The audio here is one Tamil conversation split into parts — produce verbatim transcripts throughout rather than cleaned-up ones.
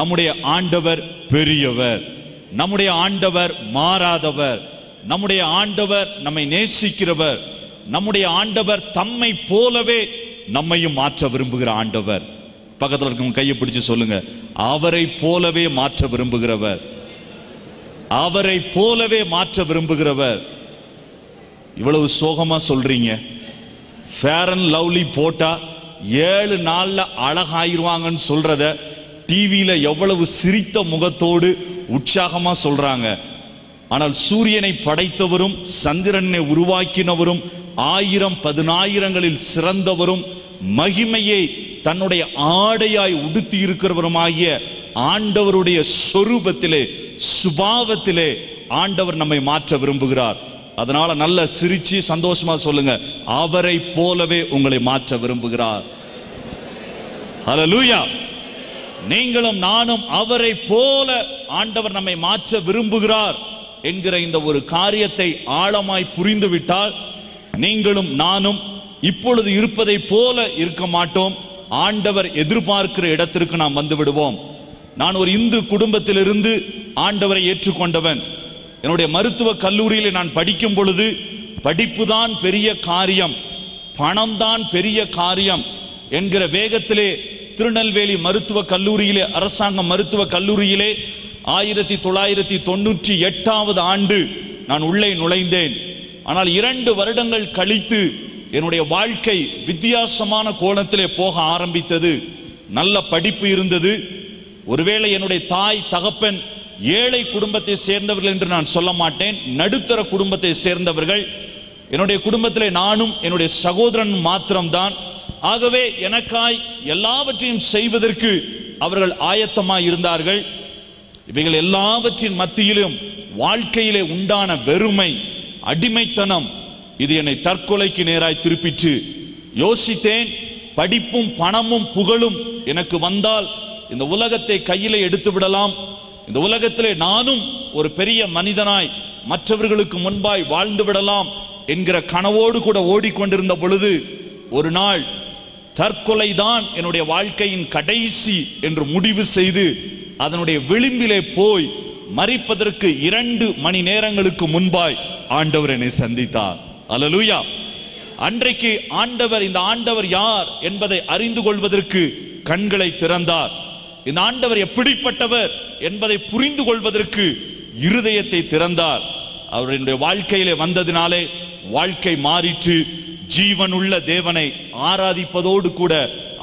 நம்முடைய ஆண்டவர் பெரியவர், நம்முடைய ஆண்டவர் மாறாதவர், நம்முடைய ஆண்டவர் நம்மை நேசிக்கிறவர், நம்முடைய ஆண்டவர் தம்மை போலவே நம்மையும் மாற்ற விரும்புகிற ஆண்டவர். பக்கத்தில் இருக்கவங்க கையை பிடிச்சு சொல்லுங்க, அவரை போலவே மாற்ற விரும்புகிறவர், அவரை போலவே மாற்ற விரும்புகிறவர். இவ்வளவு சோகமா சொல்றீங்க, ஃபேர் அண்ட் லவ்லி போட்டா ஏழு நாள்ல அழகாயிருவாங்கன்னு சொல்றத டிவியில எவ்வளவு சிரித்த முகத்தோடு உற்சாகமா சொல்றாங்க. ஆனால் சூரியனை படைத்தவரும் சந்திரனை உருவாக்கினவரும் ஆயிரம் பதினாயிரங்களில் சிறந்தவரும் மகிமையை தன்னுடைய ஆடையாய் உடுத்தி இருக்கிறவருமாகிய ஆண்டவருடைய சொரூபத்திலே சுபாவத்திலே ஆண்டவர் நம்மை மாற்ற விரும்புகிறார். அதனால நல்ல சிரிச்சு சந்தோஷமா சொல்லுங்க, அவரை போலவே உங்களை மாற்ற விரும்புகிறார். ஹல்லேலூயா. நீங்களும் நானும் அவரை போல ஆண்டவர் நம்மை மாற்ற விரும்புகிறார் என்கிற இந்த ஒரு காரியத்தை ஆழமாய் புரிந்துவிட்டால் நீங்களும் நானும் இப்பொழுது இருப்பதை போல இருக்க மாட்டோம். ஆண்டவர் எதிர்பார்க்கிற இடத்திற்கு நாம் வந்து விடுவோம். நான் ஒரு இந்து குடும்பத்திலிருந்து ஆண்டவரை ஏற்றுக்கொண்டவன். என்னுடைய மருத்துவ கல்லூரியில் நான் படிக்கும் பொழுது படிப்பு தான் பெரிய காரியம், பணம் தான் பெரிய காரியம் என்கிற வேகத்திலே திருநெல்வேலி மருத்துவ கல்லூரியிலே, அரசாங்க மருத்துவ கல்லூரியிலே ஆயிரத்தி தொள்ளாயிரத்தி தொண்ணூற்றி எட்டாவது ஆண்டு நான் உள்ளே நுழைந்தேன். ஆனால் இரண்டு வருடங்கள் கழித்து என்னுடைய வாழ்க்கை வித்தியாசமான கோணத்திலே போக ஆரம்பித்தது. நல்ல படிப்பு இருந்தது. ஒருவேளை என்னுடைய தாய் தகப்பன் ஏழை குடும்பத்தை சேர்ந்தவர்கள் என்று நான் சொல்ல மாட்டேன், நடுத்தர குடும்பத்தை சேர்ந்தவர்கள். என்னுடைய குடும்பத்திலே நானும் என்னுடைய சகோதரன் மாத்திரம்தான். ஆகவே எனக்காய் எல்லாவற்றையும் செய்வதற்கு அவர்கள் ஆயத்தமாய் இருந்தார்கள். இவைகள் எல்லாவற்றின் மத்தியிலும் வாழ்க்கையிலே உண்டான வெறுமை, அடிமைத்தனம், இது என்னை தற்கொலைக்கு நேராய் திருப்பிற்று. யோசித்தேன், படிப்பும் பணமும் புகழும் எனக்கு வந்தால் இந்த உலகத்தை கையிலே எடுத்து விடலாம், இந்த உலகத்திலே நானும் ஒரு பெரிய மனிதனாய் மற்றவர்களுக்கு முன்பாய் வாழ்ந்து விடலாம் என்கிற கனவோடு கூட ஓடிக்கொண்டிருந்த பொழுது ஒரு நாள் தற்கொலைதான் என்னுடைய வாழ்க்கையின் கடைசி என்று முடிவு செய்து அதனுடைய விளிம்பிலே போய் மறிப்பதற்கு இரண்டு மணி நேரங்களுக்கு முன்பாய் ஆண்டவர் என்னை சந்தித்தார். அல்லேலூயா. அன்றைக்கு ஆண்டவர் இந்த ஆண்டவர் யார் என்பதை அறிந்து கொள்வதற்கு கண்களை திறந்தார். இந்த ஆண்டவர் எப்படிப்பட்டவர் என்பதை புரிந்து கொள்வதற்கு இருதயத்தை திறந்தார். அவருடைய வாழ்க்கையிலே வந்ததினாலே வாழ்க்கை மாறிற்று. ஜீவனுள்ள தேவனை ஆராதிப்பதோடு கூட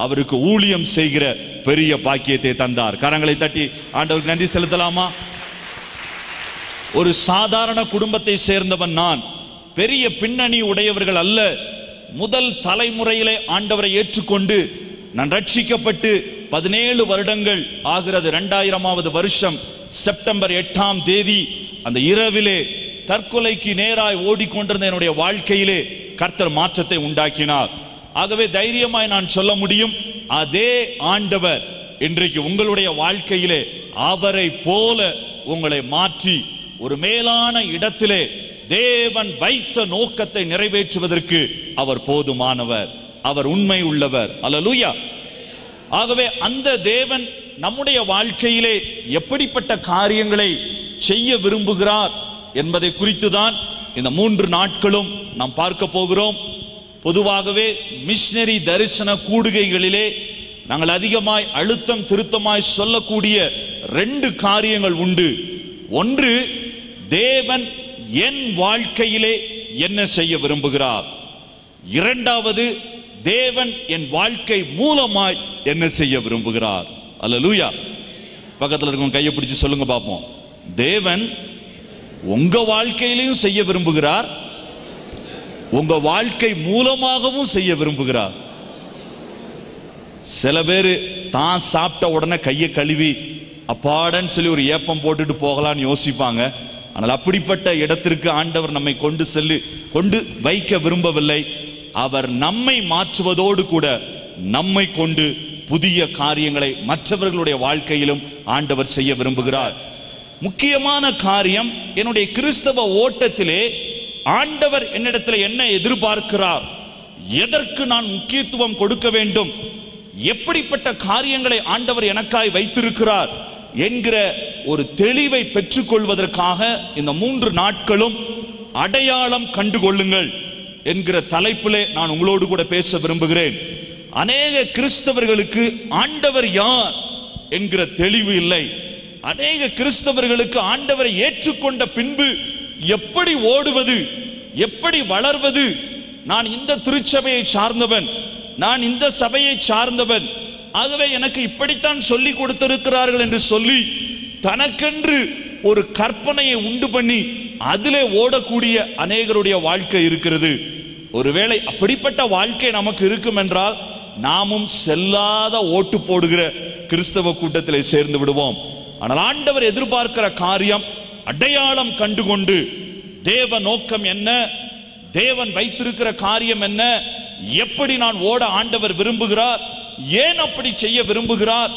அவருக்கு ஊழியம் செய்கிற பெரிய பாக்கியத்தை தந்தார். கரங்களை தட்டி ஆண்டவருக்கு நன்றி செலுத்தலாமா? ஒரு சாதாரண குடும்பத்தை சேர்ந்தவன் நான், பெரிய பின்னணி உடையவர்கள் அல்ல. முதல் தலைமுறையிலே ஆண்டவரை ஏற்றுக்கொண்டு நான் ரட்சிக்கப்பட்டு பதினேழு வருடங்கள் ஆகிறது. இரண்டாயிரமாவது வருஷம் செப்டம்பர் எட்டாம் தேதி அந்த இரவிலே தற்கொலைக்கு நேராய் ஓடிக்கொண்டிருந்த என்னுடைய வாழ்க்கையிலே கர்த்தர் மாற்றத்தை உண்டாக்கினார். ஆகவே தைரியமாய் நான் சொல்ல முடியும், அதே ஆண்டவர் இன்றைக்கு உங்களுடைய வாழ்க்கையிலே அவரை போல உங்களை மாற்றி ஒரு மேலான இடத்திலே தேவன் வைத்த நோக்கத்தை நிறைவேற்றுவதற்கு அவர் போதுமானவர், அவர் உண்மை உள்ளவர். அல்லேலூயா. ஆகவே அந்த தேவன் நம்முடைய வாழ்க்கையிலே எப்படிப்பட்ட காரியங்களை செய்ய விரும்புகிறார் என்பதை குறித்து தான் இந்த மூன்று நாட்களும் நாம் பார்க்க போகிறோம். பொதுவாகவே மிஷினரி தரிசன கூடுகைகளிலே நாங்கள் அதிகமாய் அழுத்தம் திருத்தமாய் சொல்லக்கூடிய ரெண்டு காரியங்கள் உண்டு. ஒன்று, தேவன் என் வாழ்க்கையிலே என்ன செய்ய விரும்புகிறார். இரண்டாவது, தேவன் என் வாழ்க்கை மூலமாய் என்ன செய்ய விரும்புகிறார். அல்லேலூயா. பக்கத்தில் இருக்கவங்க கையை பிடிச்சி சொல்லுங்க பார்ப்போம். தேவன் உங்க வாழ்க்கையிலையும் செய்ய விரும்புகிறார், உங்க வாழ்க்கை மூலமாகவும் செய்ய விரும்புகிறார். சில பேர் தான் சாப்பிட்ட உடனே கையை கழுவி அப்பாடன்னு சொல்லி ஒரு ஏப்பம் போட்டுட்டு போகலான்னு யோசிப்பாங்க. ஆனால் அப்படிப்பட்ட இடத்திற்கு ஆண்டவர் நம்மை கொண்டு செல்லு கொண்டு வைக்க விரும்பவில்லை. அவர் நம்மை மாற்றுவதோடு கூட நம்மை கொண்டு புதிய காரியங்களை மற்றவர்களுடைய வாழ்க்கையிலும் ஆண்டவர் செய்ய விரும்புகிறார். முக்கியமான காரியம், என்னுடைய கிறிஸ்தவ ஓட்டத்திலே ஆண்டவர் என்னிடத்தில் என்ன எதிர்பார்க்கிறார், எதற்கு நான் முக்கியத்துவம் கொடுக்க வேண்டும், எப்படிப்பட்ட காரியங்களை ஆண்டவர் எனக்காய் வைத்திருக்கிறார் என்கிற ஒரு தெளிவை பெற்றுக்கொள்வதற்காக இந்த மூன்று நாட்களும் அடையாளம் கண்டுகொள்ளுங்கள் என்கிற தலைப்பிலே நான் உங்களோடு கூட பேச விரும்புகிறேன். அநேக கிறிஸ்தவர்களுக்கு ஆண்டவர் யார் என்கிற தெளிவு இல்லை. அநேக கிறிஸ்தவர்களுக்கு ஆண்டவரை ஏற்றுக்கொண்ட பின்பு எப்படி ஓடுவது, எப்படி வளர்வது, நான் இந்த திருச்சபையை சார்ந்தவன், நான் இந்த சபையை சார்ந்தவன், ஆகவே எனக்கு இப்படித்தான் சொல்லி கொடுத்திருக்கிறார்கள் என்று சொல்லி தனக்கென்று ஒரு கற்பனையை உண்டு பண்ணி அதிலே ஓடக்கூடிய அநேகருடைய வாழ்க்கை இருக்கிறது. ஒருவேளை அப்படிப்பட்ட வாழ்க்கை நமக்கு இருக்கும் என்றால் நாமும் செல்லாத ஓட்டு போடுகிற கிறிஸ்தவ கூட்டத்திலே சேர்ந்து விடுவோம். ஆனால் ஆண்டவர் எதிர்பார்க்கிற காரியம் அடையாளம் கண்டுகொண்டு தேவ நோக்கம் என்ன, தேவன் வைத்திருக்கிற காரியம் என்ன, எப்படி நான் ஓட ஆண்டவர் விரும்புகிறார், ஏன் அப்படி செய்ய விரும்புகிறார்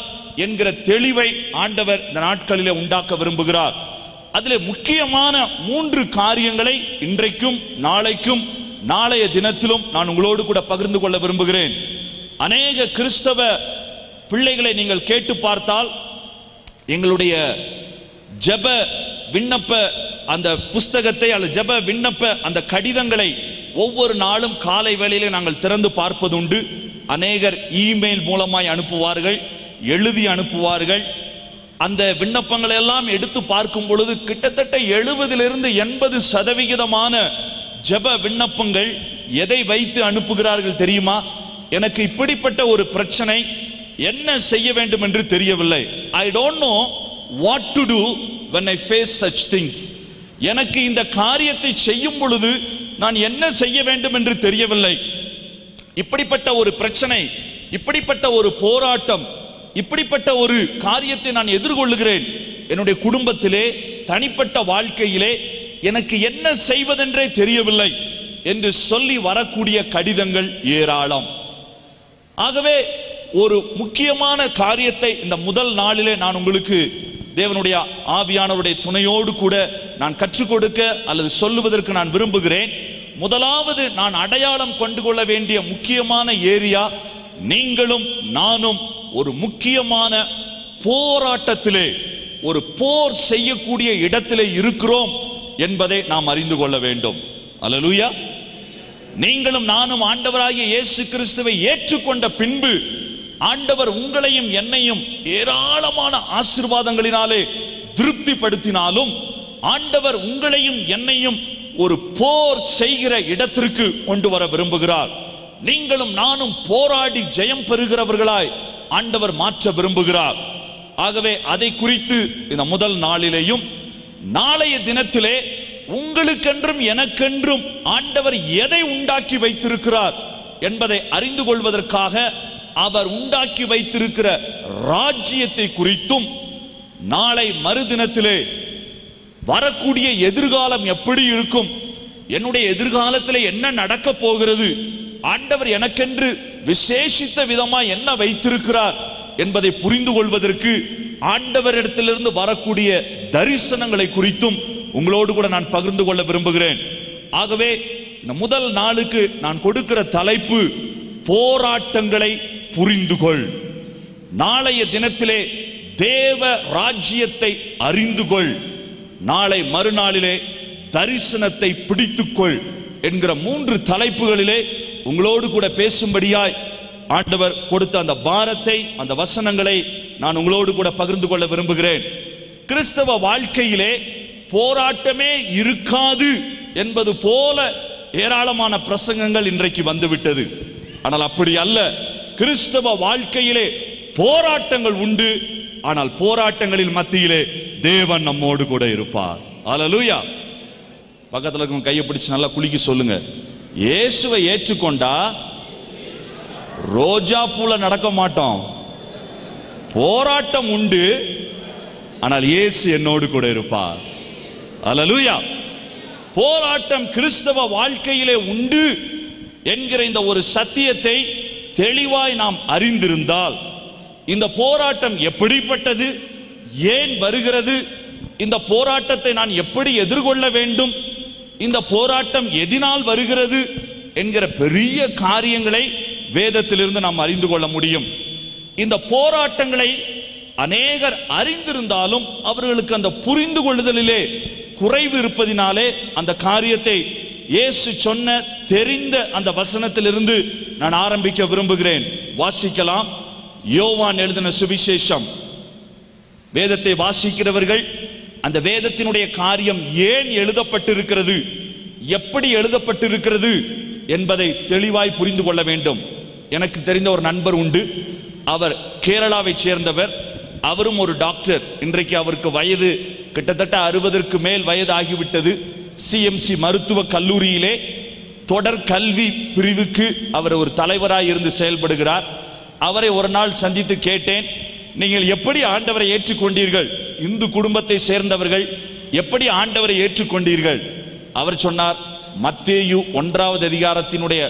என்கிற தெளிவை ஆண்டவர் இந்த நாட்களிலே உண்டாக்க விரும்புகிறார். அதிலே முக்கியமான மூன்று காரியங்களை இன்றைக்கும் நாளைக்கும் நாளைய தினத்திலும் நான் உங்களோடு கூட பகிர்ந்து கொள்ள விரும்புகிறேன். அநேக கிறிஸ்தவ பிள்ளைகளை நீங்கள் கேட்டு பார்த்தால் எங்களுடைய ஜெப விண்ணப்ப அந்த புஸ்தகத்தை அல்லது ஜெப விண்ணப்ப அந்த கடிதங்களை ஒவ்வொரு நாளும் காலை வேளையிலே நாங்கள் திறந்து பார்ப்பதுண்டு. அநேகர் இமெயில் மூலமாய் அனுப்புவார்கள், எழுதி அனுப்புவார்கள். அந்த விண்ணப்பங்களை எல்லாம் எடுத்து பார்க்கும் பொழுது கிட்டத்தட்ட எழுபதிலிருந்து எண்பது சதவிகிதமான ஜெப விண்ணப்பங்கள் எதை வைத்து அனுப்புகிறார்கள் தெரியுமா? எனக்கு இப்படிப்பட்ட ஒரு பிரச்சனை, என்ன செய்ய வேண்டும் என்று தெரியவில்லை. I don't know what to do when I face such things. எனக்கு இந்த காரியத்தை செய்யும் பொழுது நான் என்ன செய்ய வேண்டும் என்று தெரியவில்லை. இப்படிப்பட்ட ஒரு பிரச்சனை, இப்படிப்பட்ட ஒரு போராட்டம், இப்படிப்பட்ட ஒரு காரியத்தை நான் எதிர்கொள்ளுகிறேன். என்னுடைய குடும்பத்திலே, தனிப்பட்ட வாழ்க்கையிலே எனக்கு என்ன செய்வதென்றே தெரியவில்லை என்று சொல்லி வரக்கூடிய கடிதங்கள் ஏராளம். ஆகவே ஒரு முக்கியமான காரியத்தை இந்த முதல் நாளிலே நான் உங்களுக்கு தேவனுடைய ஆவியானவருடைய துணையோடு கூட நான் கற்றுக் கொடுக்க அல்லது சொல்லுவதற்கு நான் விரும்புகிறேன். முதலாவது நான் அடையாளம் கண்டு கொள்ள வேண்டிய முக்கியமான ஏரியா, நீங்களும் நானும் ஒரு முக்கியமான போராட்டத்திலே, ஒரு போர் செய்யக்கூடிய இடத்திலே இருக்கிறோம் என்பதை நாம் அறிந்து கொள்ள வேண்டும். அல்லேலூயா. நீங்களும் நானும் ஆண்டவராகிய இயேசு கிறிஸ்துவை ஏற்றுக்கொண்ட பின்பு ஆண்டவர் உங்களையும் என்னையும் ஏராளமான ஆசீர்வாதங்களினாலே திருப்திப்படுத்தினாலும் ஆண்டவர் உங்களையும் என்னையும் ஒரு போர் செய்கிற இடத்திற்கு கொண்டு வர விரும்புகிறார். நீங்களும் நானும் போராடி ஜெயம் பெறுகிறவர்களாய் ஆண்டவர் மாற்ற விரும்புகிறார். ஆகவே அதை குறித்து இந்த முதல் நாளிலேயும் நாளைய தினத்திலே உங்களுக்கென்றும் எனக்கென்றும் ஆண்டவர் எதை உண்டாக்கி வைத்திருக்கிறார் என்பதை அறிந்து கொள்வதற்காக அவர் உண்டாக்கி வைத்திருக்கிற ராஜ்யத்தை குறித்தும் நாளை மறுதினத்திலே வரக்கூடிய எதிர்காலம் எப்படி இருக்கும், என்னுடைய எதிர்காலத்தில் என்ன நடக்க போகிறது, ஆண்டவர் எனக்கென்று விசேஷித்த விதமாக என்ன வைத்திருக்கிறார் என்பதை புரிந்து கொள்வதற்கு ஆண்டவரிடத்திலிருந்து வரக்கூடிய தரிசனங்களை குறித்தும் உங்களோடு கூட நான் பகிர்ந்து கொள்ள விரும்புகிறேன். ஆகவே இந்த முதல் நாளுக்கு நான் கொடுக்கிற தலைப்பு போராட்டங்களை புரிந்துகொள், நாளைய தினத்திலே தேவ ராஜ்யத்தை அறிந்துகொள், நாளை மறுநாளிலே தரிசனத்தை பிடித்துக்கொள் என்கிற மூன்று தலைப்புகளிலே உங்களோடு கூட பேசும்படியாய் ஆண்டவர் கொடுத்த அந்த பாரத்தை, அந்த வசனங்களை நான் உங்களோடு கூட பகிர்ந்து கொள்ள விரும்புகிறேன். கிறிஸ்தவ வாழ்க்கையிலே போராட்டமே இருக்காது என்பது போல ஏராளமான பிரசங்கங்கள் இன்றைக்கு வந்துவிட்டது. ஆனால் அப்படி அல்ல. கிறிஸ்தவ வாழ்க்கையிலே போராட்டங்கள் உண்டு, ஆனால் போராட்டங்களின் மத்தியிலே தேவன் நம்மோடு கூட இருப்பார். அல்லேலூயா. பக்கத்தில் இருக்கும் கையை பிடிச்சு நல்லா குலுக்கி சொல்லுங்க, இயேசுவை ஏற்றுக்கொண்டா ரோஜா பூல நடக்க மாட்டோம், போராட்டம் உண்டு, ஆனால் இயேசு என்னோடு கூட இருப்பார். அல்லேலூயா. போராட்டம் கிறிஸ்தவ வாழ்க்கையிலே உண்டு என்கிற இந்த ஒரு சத்தியத்தை தெளிவாய் நாம் அறிந்திருந்தால், இந்த போராட்டம் எப்படிப்பட்டது, ஏன் வருகிறது, இந்த போராட்டத்தை நான் எப்படி எதிர்கொள்ள வேண்டும், இந்த போராட்டம் எதினால் வருகிறது என்கிற பெரிய காரியங்களை வேதத்திலிருந்து நாம் அறிந்து கொள்ள முடியும். இந்த போராட்டங்களை அநேகர் அறிந்திருந்தாலும் அவர்களுக்கு அந்த புரிந்து கொள்ளுதலிலே குறைவு இருப்பதினாலே அந்த காரியத்தை இயேசு சொன்ன தெரிந்த அந்த வசனத்திலிருந்து நான் ஆரம்பிக்க விரும்புகிறேன். வாசிக்கலாம். யோவான் எழுதின சுவிசேஷம். வேதத்தை வாசிக்கிறவர்கள் அந்த வேதத்தினுடைய காரியம் ஏன் எழுதப்பட்டிருக்கிறது, எப்படி எழுதப்பட்டிருக்கிறது என்பதை தெளிவாய் புரிந்து கொள்ள வேண்டும். எனக்கு தெரிந்த ஒரு நண்பர் உண்டு, அவர் கேரளாவை சேர்ந்தவர், அவரும் ஒரு டாக்டர். இன்றைக்கு அவருக்கு வயது கிட்டத்தட்ட அறுபதற்கு மேல் வயது ஆகிவிட்டது. சிஎம்சி மருத்துவ கல்லூரியிலே தொடர் கல்வி பிரிவுக்கு அவர் ஒரு தலைவராக இருந்து செயல்படுகிறார். அவரை ஒரு நாள் சந்தித்து கேட்டேன், நீங்கள் எப்படி ஆண்டவரை ஏற்றுக்கொண்டீர்கள், இந்து குடும்பத்தை சேர்ந்தவர்கள் எப்படி ஆண்டவரை ஏற்றுக்கொண்டீர்கள்? அவர் சொன்னார், மத்தேயு ஒன்றாவது அதிகாரத்தினுடைய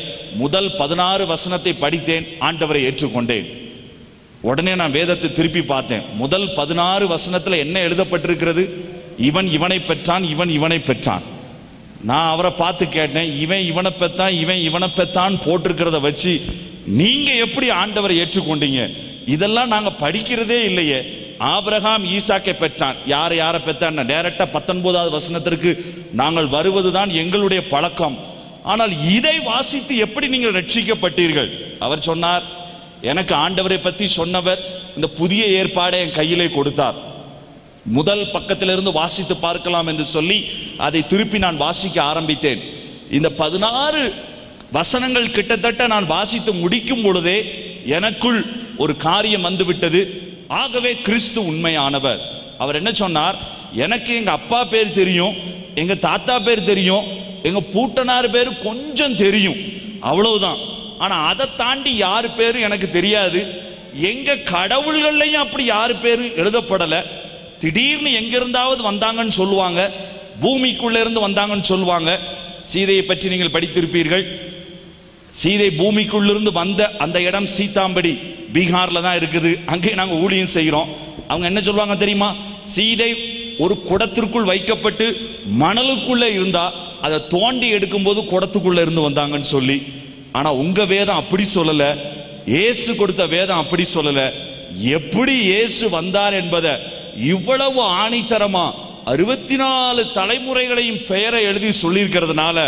முதல் பதினாறு வசனத்தை படித்தேன், ஆண்டவரை ஏற்றுக்கொண்டேன். உடனே நான் வேதத்தை திருப்பி பார்த்தேன். முதல் பதினாறு வசனத்தில் என்ன எழுதப்பட்டிருக்கிறது? இவன் இவனை பெற்றான், இவன் இவனை பெற்றான். நான் அவரை பார்த்து கேட்டேன், இவன் இவனை பெற்றான், இவன் இவனை பெற்றான் போட்டிருக்கிறத வச்சு நீங்க எப்படி ஆண்டவரை ஏற்றுக்கொண்டீங்க? இதெல்லாம் நாங்கள் படிக்கிறதே இல்லையே. ஆபிரகாம் ஈசாக்கை பெற்றான். யார் யாரை பெற்றான்? டேரக்டா பத்தொன்பதாவது வசனத்திற்கு நாங்கள் வருவதுதான் எங்களுடைய பழக்கம். ஆனால் இதை வாசித்து எப்படி நீங்கள் ரட்சிக்கப்பட்டீர்கள்? அவர் சொன்னார், எனக்கு ஆண்டவரை பற்றி சொன்னவர் இந்த புதிய ஏற்பாடை என் கையிலே கொடுத்தார். முதல் பக்கத்திலிருந்து வாசித்து பார்க்கலாம் என்று சொல்லி அதை திருப்பி நான் வாசிக்க ஆரம்பித்தேன். இந்த பதினாறு வசனங்கள் கிட்டத்தட்ட நான் வாசித்து முடிக்கும் பொழுதே எனக்குள் ஒரு காரியம் வந்துவிட்டது. ஆகவே கிறிஸ்து உண்மையானவர். அவர் என்ன சொன்னார், எனக்கு எங்கள் அப்பா பேர் தெரியும், எங்கள் தாத்தா பேர் தெரியும், எங்கள் பூட்டனார் பேர் கொஞ்சம் தெரியும், அவ்வளவுதான். ஆனால் அதை தாண்டி யார் பேர் எனக்கு தெரியாது. எங்கள் கடவுள்கள்லையும் அப்படி யார் பேர் எழுதப்படலை. திடீர்னு எங்கிருந்தாவது வந்தாங்கன்னு சொல்லுவாங்க, பூமிக்குள்ளே இருந்து வந்தாங்கன்னு சொல்லுவாங்க. சீதையை பற்றி நீங்கள் படித்திருப்பீர்கள். சீதை பூமிக்குள்ளிருந்து வந்த அந்த இடம் சீதாம்படி, பீகாரில் தான் இருக்குது. அங்கே நாங்கள் ஊழியம் செய்கிறோம். அவங்க என்ன சொல்லுவாங்க தெரியுமா? சீதை ஒரு குடத்திற்குள் வைக்கப்பட்டு மணலுக்குள்ளே இருந்தால் அதை தோண்டி எடுக்கும்போது குடத்துக்குள்ளே இருந்து வந்தாங்கன்னு சொல்லி. ஆனால் உங்கள் வேதம் அப்படி சொல்லலை, இயேசு கொடுத்த வேதம் அப்படி சொல்லலை. எப்படி இயேசு வந்தார் என்பதை இவ்வளவு ஆணித்தரமாக அறுபத்தி நாலு தலைமுறைகளையும் பெயரை எழுதி சொல்லியிருக்கிறதுனால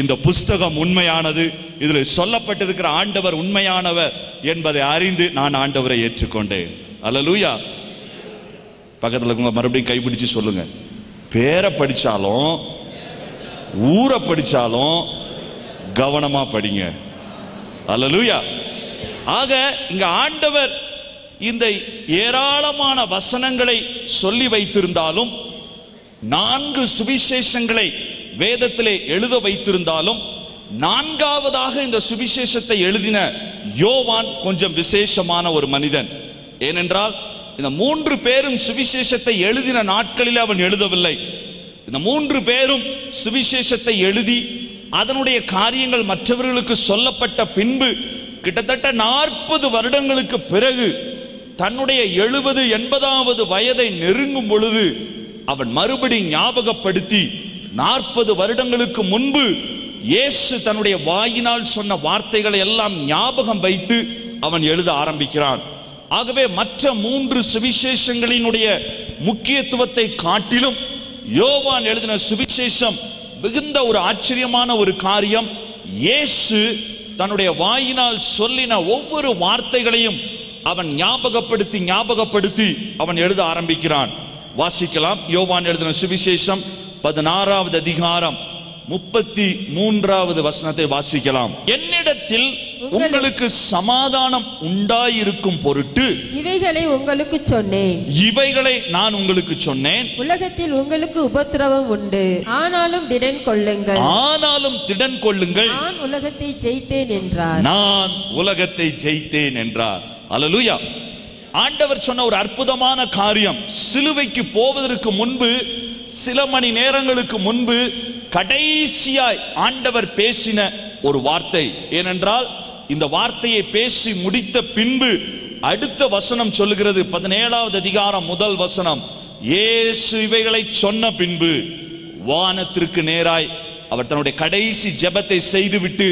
இந்த புஸ்தகம் உண்மையானது, இதில் சொல்லப்பட்டிருக்கிற ஆண்டவர் உண்மையானவர் என்பதை அறிந்து நான் ஆண்டவரை ஏற்றுக்கொண்டேன். அல்லேலூயா. பக்கத்தில் மறுபடியும் கைப்பிடிச்சு சொல்லுங்க, பேரை படித்தாலும் ஊரை படித்தாலும் கவனமாக படிங்க. அல்லேலூயா. ஆக இங்க ஆண்டவர் இந்த ஏராளமான வசனங்களை சொல்லி வைத்திருந்தாலும், நான்கு சுவிசேஷங்களை வேதத்திலே எழுத வைத்திருந்தாலும், நான்காவதாக இந்த சுவிசேஷத்தை எழுதின யோவான் கொஞ்சம் விசேஷமான ஒரு மனிதன். ஏனென்றால் இந்த மூன்று பேரும் சுவிசேஷத்தை எழுதின நாட்களில் அவன் எழுதவில்லை. இந்த மூன்று பேரும் சுவிசேஷத்தை எழுதி அதனுடைய காரியங்கள் மற்றவர்களுக்கு சொல்லப்பட்ட பின்பு கிட்டத்தட்ட நாற்பது வருடங்களுக்கு பிறகு தன்னுடைய எழுபது எண்பதாவது வயதை நெருங்கும் பொழுது அவன் மறுபடி ஞாபகப்படுத்தி, நாற்பது வருடங்களுக்கு முன்பு இயேசு தன்னுடைய வாயினால் சொன்ன வார்த்தைகளை எல்லாம் ஞாபகம் வைத்து அவன் எழுத ஆரம்பிக்கிறான். ஆகவே மற்ற மூன்று சுவிசேஷங்களினுடைய முக்கியத்துவத்தை காட்டிலும் யோவான் எழுதின சுவிசேஷம் மிகுந்த ஒரு ஆச்சரியமான ஒரு காரியம். இயேசு தன்னுடைய வாயினால் சொல்லின ஒவ்வொரு வார்த்தைகளையும் அவன் ஞாபகப்படுத்தி ஞாபகப்படுத்தி அவன் எழுத ஆரம்பிக்கிறான். வாசிக்கலாம். யோவான் எழுதின சுவிசேஷம் பதினாறாவது அதிகாரம் முப்பத்தி மூன்றாவது வசனத்தை வாசிக்கலாம். என்னிடத்தில் உங்களுக்கு சமாதானம் உண்டாயிருக்கும் பொருட்டு இவைகளை உங்களுக்கு சொன்னேன். இவைகளை நான் உங்களுக்கு சொன்னேன். உலகத்தில் உங்களுக்கு உபத்திரவம் உண்டு, ஆனாலும் திடன் கொள்ளுங்கள். ஆனாலும் திடன் கொள்ளுங்கள், நான் உலகத்தை ஜெயித்தேன் என்றார். நான் உலகத்தை ஜெயித்தேன் என்றார். அல்லேலூயா. ஆண்டவர் சொன்ன ஒரு அற்புதமான காரியம். சிலுவைக்கு போவதற்கு முன்பு சில மணி நேரங்களுக்கு முன்பு கடைசியாய் ஆண்டவர் பேசின ஒரு வார்த்தை. ஏனென்றால் இந்த வார்த்தையை பேசி முடித்த பின்பு அடுத்த வசனம் சொல்லுகிறது. பதினேழாவது அதிகாரம் முதல் வசனம். இயேசு இவைகளை சொன்ன பின்பு வானத்திற்கு நேராய் அவர் தன்னுடைய கடைசி ஜெபத்தை செய்துவிட்டு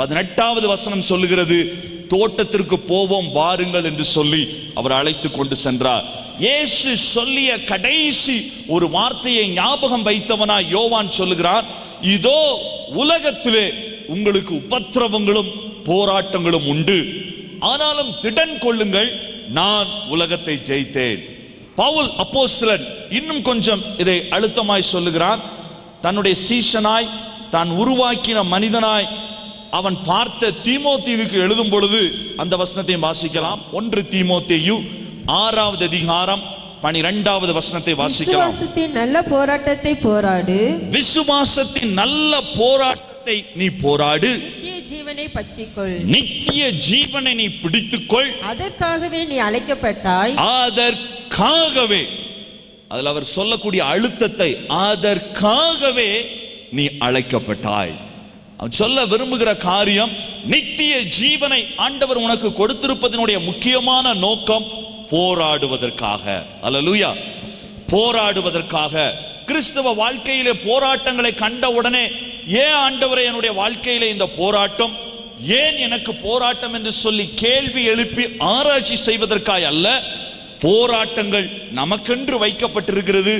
பதினெட்டாவது வசனம் சொல்லுகிறது, தோட்டத்திற்கு போவோம் வாருங்கள் என்று சொல்லி அவர் அழைத்து கொண்டு சென்றார். இயேசு சொல்லிய கடைசி ஒரு வார்த்தையை ஞாபகம் வைத்தவனா யோவான் சொல்லுகிறான், இதோ உலகத்திலே உங்களுக்கு உபத்திரவங்களும் போராட்டங்களும் உண்டு, ஆனாலும் திடன் கொள்ளுங்கள், நான் உலகத்தை ஜெயித்தேன். பவுல் அப்போஸ்தலன் இன்னும் கொஞ்சம் இதை அழுத்தமாய் சொல்லுகிறான், தன்னுடைய சீஷனாய் தான் உருவாக்கின மனிதனாய் அவன் பார்த்த தீமோத்தேயுவுக்கு எழுதும் பொழுது அந்த வசனத்தை வாசிக்கலாம். ஒன்று தீமோத்தேயு ஆறாவது அதிகாரம் பனிரெண்டாவது வசனத்தை வாசிக்கலாம். விசுவாசத்தின் நல்ல போராட்டத்தை போராடு, விசுவாசத்தின் நல்ல போராட்டத்தை நீ போராடு, நித்திய ஜீவனை பற்றிக்கொள், நித்திய ஜீவனை நீ பிடித்துக்கொள், அதற்காகவே நீ அழைக்கப்பட்டாய், அதற்காகவே. அதில் அவர் சொல்லக்கூடிய அழுத்தத்தை, அதற்காகவே நீ அழைக்கப்பட்டாய். அவன் சொல்ல விரும்புகிற காரியம், நித்திய ஜீவனை ஆண்டவர் உனக்கு கொடுத்திருப்பதனுடைய முக்கியமான நோக்கம் போராடுவதற்காக. அல்லேலூயா. போராடுவதற்காக. கிறிஸ்தவ வாழ்க்கையிலே போராட்டங்களை கண்ட உடனே, ஏன் ஆண்டவரே என்னுடைய வாழ்க்கையிலே இந்த போராட்டம், ஏன் எனக்கு போராட்டம் என்று சொல்லி கேள்வி எழுப்பி ஆராய்ச்சி செய்வதற்காய் அல்ல. போராட்டங்கள் நமக்கென்று வைக்கப்பட்டிருக்கிறது,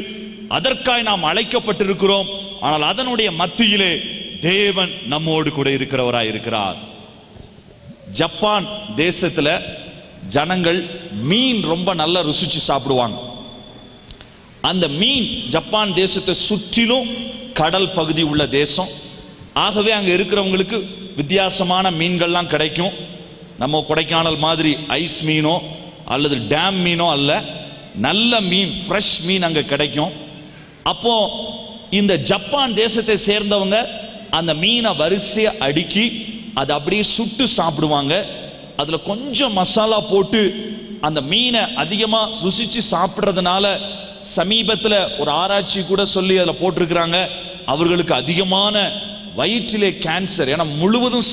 அதற்காய் நாம் அழைக்கப்பட்டிருக்கிறோம். ஆனால் அதனுடைய மத்தியிலே தேவன் நம்மோடு கூட இருக்கிறவராய் இருக்கிறார். ஜப்பான் தேசத்துல ஜனங்கள் மீன் ரொம்ப நல்லா ருசிச்சு சாப்பிடுவாங்க. அந்த மீன் ஜப்பான் தேசத்தை சுற்றிலும் கடல் பகுதி உள்ள தேசம். ஆகவே அங்க இருக்கிறவங்களுக்கு வித்தியாசமான மீன்கள்லாம் கிடைக்கும். நம்ம கொடைக்கானல் மாதிரி ஐஸ் மீனோ அல்லது டேம் மீனோ அல்ல, நல்ல மீன், ஃப்ரெஷ் மீன் அங்க கிடைக்கும். அப்போ இந்த ஜப்பான் தேசத்தை சேர்ந்தவங்க அந்த மீனை வரிசையை அடுக்கி அதை அப்படியே சுட்டு சாப்பிடுவாங்க. அதில் கொஞ்சம் மசாலா போட்டு அந்த மீனை அதிகமாக ருசித்து சாப்பிட்றதுனால சமீபத்தில் ஒரு ஆராய்ச்சி கூட சொல்லி அதில் போட்டிருக்கிறாங்க, அவர்களுக்கு அதிகமான வயிற்றிலே கேன்சர். ஏன்னா முழுவதும்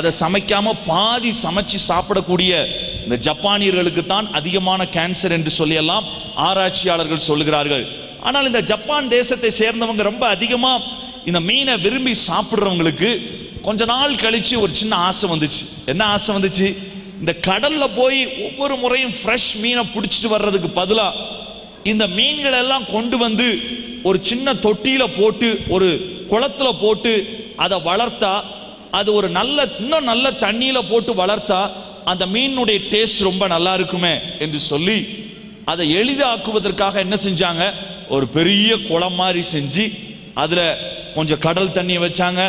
அதை சமைக்காமல் பாதி சமைச்சு சாப்பிடக்கூடிய இந்த ஜப்பானியர்களுக்கு தான் அதிகமான கேன்சர் என்று சொல்லியெல்லாம் ஆராய்ச்சியாளர்கள் சொல்லுகிறார்கள். ஆனால் இந்த ஜப்பான் தேசத்தை சேர்ந்தவங்க ரொம்ப அதிகமாக இந்த மீனை விரும்பி சாப்பிட்றவங்களுக்கு கொஞ்ச நாள் கழித்து ஒரு சின்ன ஆசை வந்துச்சு. என்ன ஆசை வந்துச்சு? இந்த கடலில் போய் ஒவ்வொரு முறையும் ஃப்ரெஷ் மீனை பிடிச்சிட்டு வர்றதுக்கு பதிலாக இந்த மீன்களெல்லாம் கொண்டு வந்து ஒரு சின்ன தொட்டியில் போட்டு ஒரு குளத்தில் போட்டு அதை வளர்த்தா, அது ஒரு நல்ல இன்னும் நல்ல தண்ணியில் போட்டு வளர்த்தா அந்த மீனுடைய டேஸ்ட் ரொம்ப நல்லா இருக்குமே என்று சொல்லி அதை எளிதாக்குவதற்காக என்ன செஞ்சாங்க, ஒரு பெரிய குளம் மாதிரி செஞ்சு அதில் கொஞ்சம் கடல் தண்ணியை வச்சாங்க,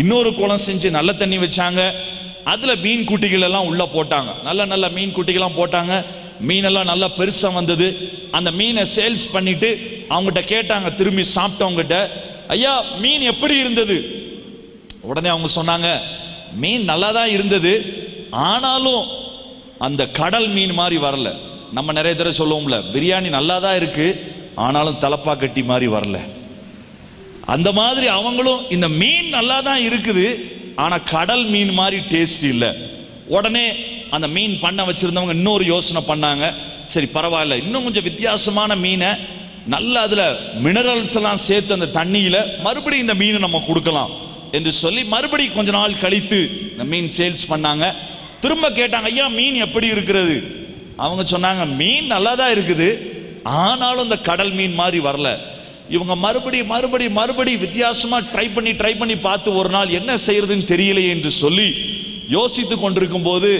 இன்னொரு குளம் செஞ்சு நல்ல தண்ணி வச்சாங்க, அதில் மீன் குட்டிகள் எல்லாம் உள்ளே போட்டாங்க. நல்ல நல்ல மீன் குட்டிகள்லாம் போட்டாங்க. மீனெல்லாம் நல்லா பெருசாக வந்தது. அந்த மீனை சேல்ஸ் பண்ணிட்டு அவங்ககிட்ட கேட்டாங்க, திரும்பி சாப்பிட்டவங்ககிட்ட, ஐயா மீன் எப்படி இருந்தது? உடனே அவங்க சொன்னாங்க, மீன் நல்லா தான் இருந்தது, ஆனாலும் அந்த கடல் மீன் மாதிரி வரல. நம்ம நிறைய தடவை சொல்லுவோம்ல, பிரியாணி நல்லா தான் இருக்குது, ஆனாலும் தலப்பா கட்டி மாதிரி வரல. அந்த மாதிரி அவங்களும் இந்த மீன் நல்லா தான் இருக்குது, ஆனால் கடல் மீன் மாதிரி டேஸ்ட் இல்லை. உடனே அந்த மீன் பண்ண வச்சுருந்தவங்க இன்னொரு யோசனை பண்ணாங்க, சரி பரவாயில்ல, இன்னும் கொஞ்சம் வித்தியாசமான மீனை நல்லா அதில் மினரல்ஸ் எல்லாம் சேர்த்து அந்த தண்ணியில் மறுபடியும் இந்த மீனை நம்ம கொடுக்கலாம் என்று சொல்லி மறுபடியும் கொஞ்ச நாள் கழித்து இந்த மீன் சேல்ஸ் பண்ணாங்க. திரும்ப கேட்டாங்க, ஐயா மீன் எப்படி இருக்கிறது? அவங்க சொன்னாங்க, மீன் நல்லா தான் இருக்குது, ஆனாலும் இந்த கடல் மீன் மாதிரி வரல. இவங்க மறுபடியும் மறுபடியும் மறுபடியும் வித்தியாசமாக ட்ரை பண்ணி ட்ரை பண்ணி பார்த்து ஒரு நாள் என்ன செய்யறதுன்னு தெரியலையே என்று சொல்லி யோசித்து கொண்டிருக்கும் போது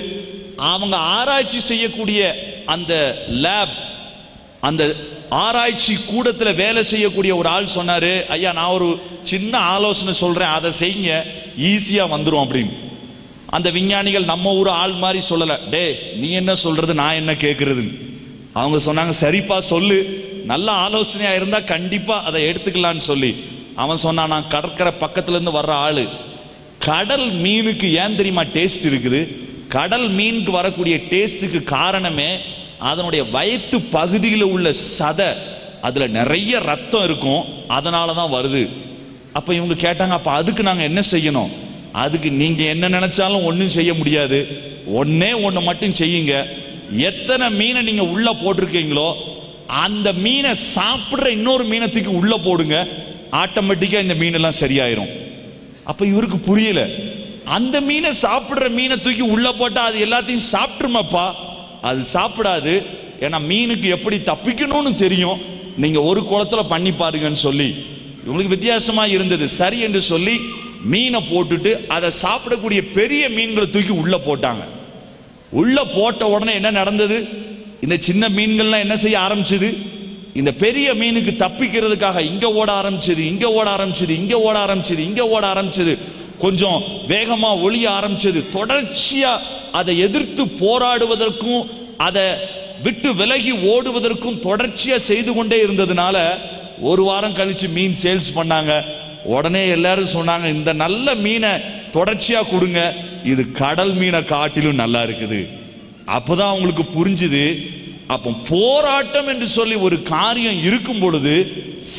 அவங்க ஆராய்ச்சி செய்யக்கூடிய அந்த லேப், அந்த ஆராய்ச்சி கூடத்தில் வேலை செய்யக்கூடிய ஒரு ஆள் சொன்னார், ஐயா நான் ஒரு சின்ன ஆலோசனை சொல்கிறேன், அதை செய்யுங்க, ஈஸியாக வந்துடும் அப்படின்னு. அந்த விஞ்ஞானிகள் நம்ம ஒரு ஆள் மாதிரி சொல்லலை, டே நீ என்ன சொல்கிறது, நான் என்ன கேட்குறதுன்னு. அவங்க சொன்னாங்க, சரிப்பா சொல்லு, நல்ல ஆலோசனையாக இருந்தால் கண்டிப்பாக அதை எடுத்துக்கலான்னு சொல்லி. அவன் சொன்னான், நான் கடற்கரை பக்கத்துலேருந்து வர்ற ஆள், கடல் மீனுக்கு ஏன் தெரியுமா டேஸ்ட் இருக்குது, கடல் மீனுக்கு வரக்கூடிய டேஸ்ட்டுக்கு காரணமே அதனுடைய வயிற்று பகுதியில் உள்ள சதை, அதில் நிறைய ரத்தம் இருக்கும், அதனால தான் வருது. அப்போ இவங்க கேட்டாங்க, அப்போ அதுக்கு நாங்கள் என்ன செய்யணும்? அதுக்கு நீங்கள் என்ன நினச்சாலும் ஒன்றும் செய்ய முடியாது, ஒன்றே ஒன்று மட்டும் செய்யுங்க, எத்தனை மீனை நீங்கள் உள்ளே போட்டிருக்கீங்களோ அந்த மீனை சாப்பிட்ற இன்னொரு மீனை தூக்கி உள்ளே போடுங்க, ஆட்டோமேட்டிக்காக இந்த மீனெல்லாம் சரியாயிரும். அப்போ இவருக்கு புரியல, அந்த மீனை சாப்பிட்ற மீனை தூக்கி உள்ளே போட்டால் அது எல்லாத்தையும் சாப்பிட்ருமாப்பா. அது சாப்பிடாது. ஏன்னா மீனுக்கு எப்படி தப்பிக்கணும்னு தெரியும். நீங்கள் ஒரு குளத்தில் பண்ணி பாருங்கன்னு சொல்லி இவங்களுக்கு வித்தியாசமாக இருந்தது. சரி என்று சொல்லி மீனை போட்டுட்டு அதை சாப்பிடக்கூடிய பெரிய மீன்களை தூக்கி உள்ளே போட்டாங்க. உள்ளே போட்ட உடனே என்ன நடந்தது? இந்த சின்ன மீன்கள்லாம் என்ன செய்ய ஆரம்பிச்சுது? இந்த பெரிய மீனுக்கு தப்பிக்கிறதுக்காக இங்கே ஓட ஆரம்பிச்சது, இங்கே ஓட ஆரம்பிச்சது, இங்கே ஓட ஆரம்பிச்சது, இங்கே ஓட ஆரம்பிச்சது, கொஞ்சம் வேகமாக ஒளிய ஆரம்பிச்சது. தொடர்ச்சியாக அதை எதிர்த்து போராடுவதற்கும் அதை விட்டு விலகி ஓடுவதற்கும் தொடர்ச்சியாக செய்து கொண்டே இருந்ததுனால ஒரு வாரம் கழித்து மீன் சேல்ஸ் பண்ணாங்க. உடனே எல்லாரும் சொன்னாங்க, இந்த நல்ல மீனை தொடர்ச்சியாக கொடுங்க, இது கடல் மீனை காட்டிலும் நல்லா இருக்குது. அப்போ தான் அவங்களுக்கு புரிஞ்சுது, அப்போ போராட்டம் என்று சொல்லி ஒரு காரியம் இருக்கும் பொழுது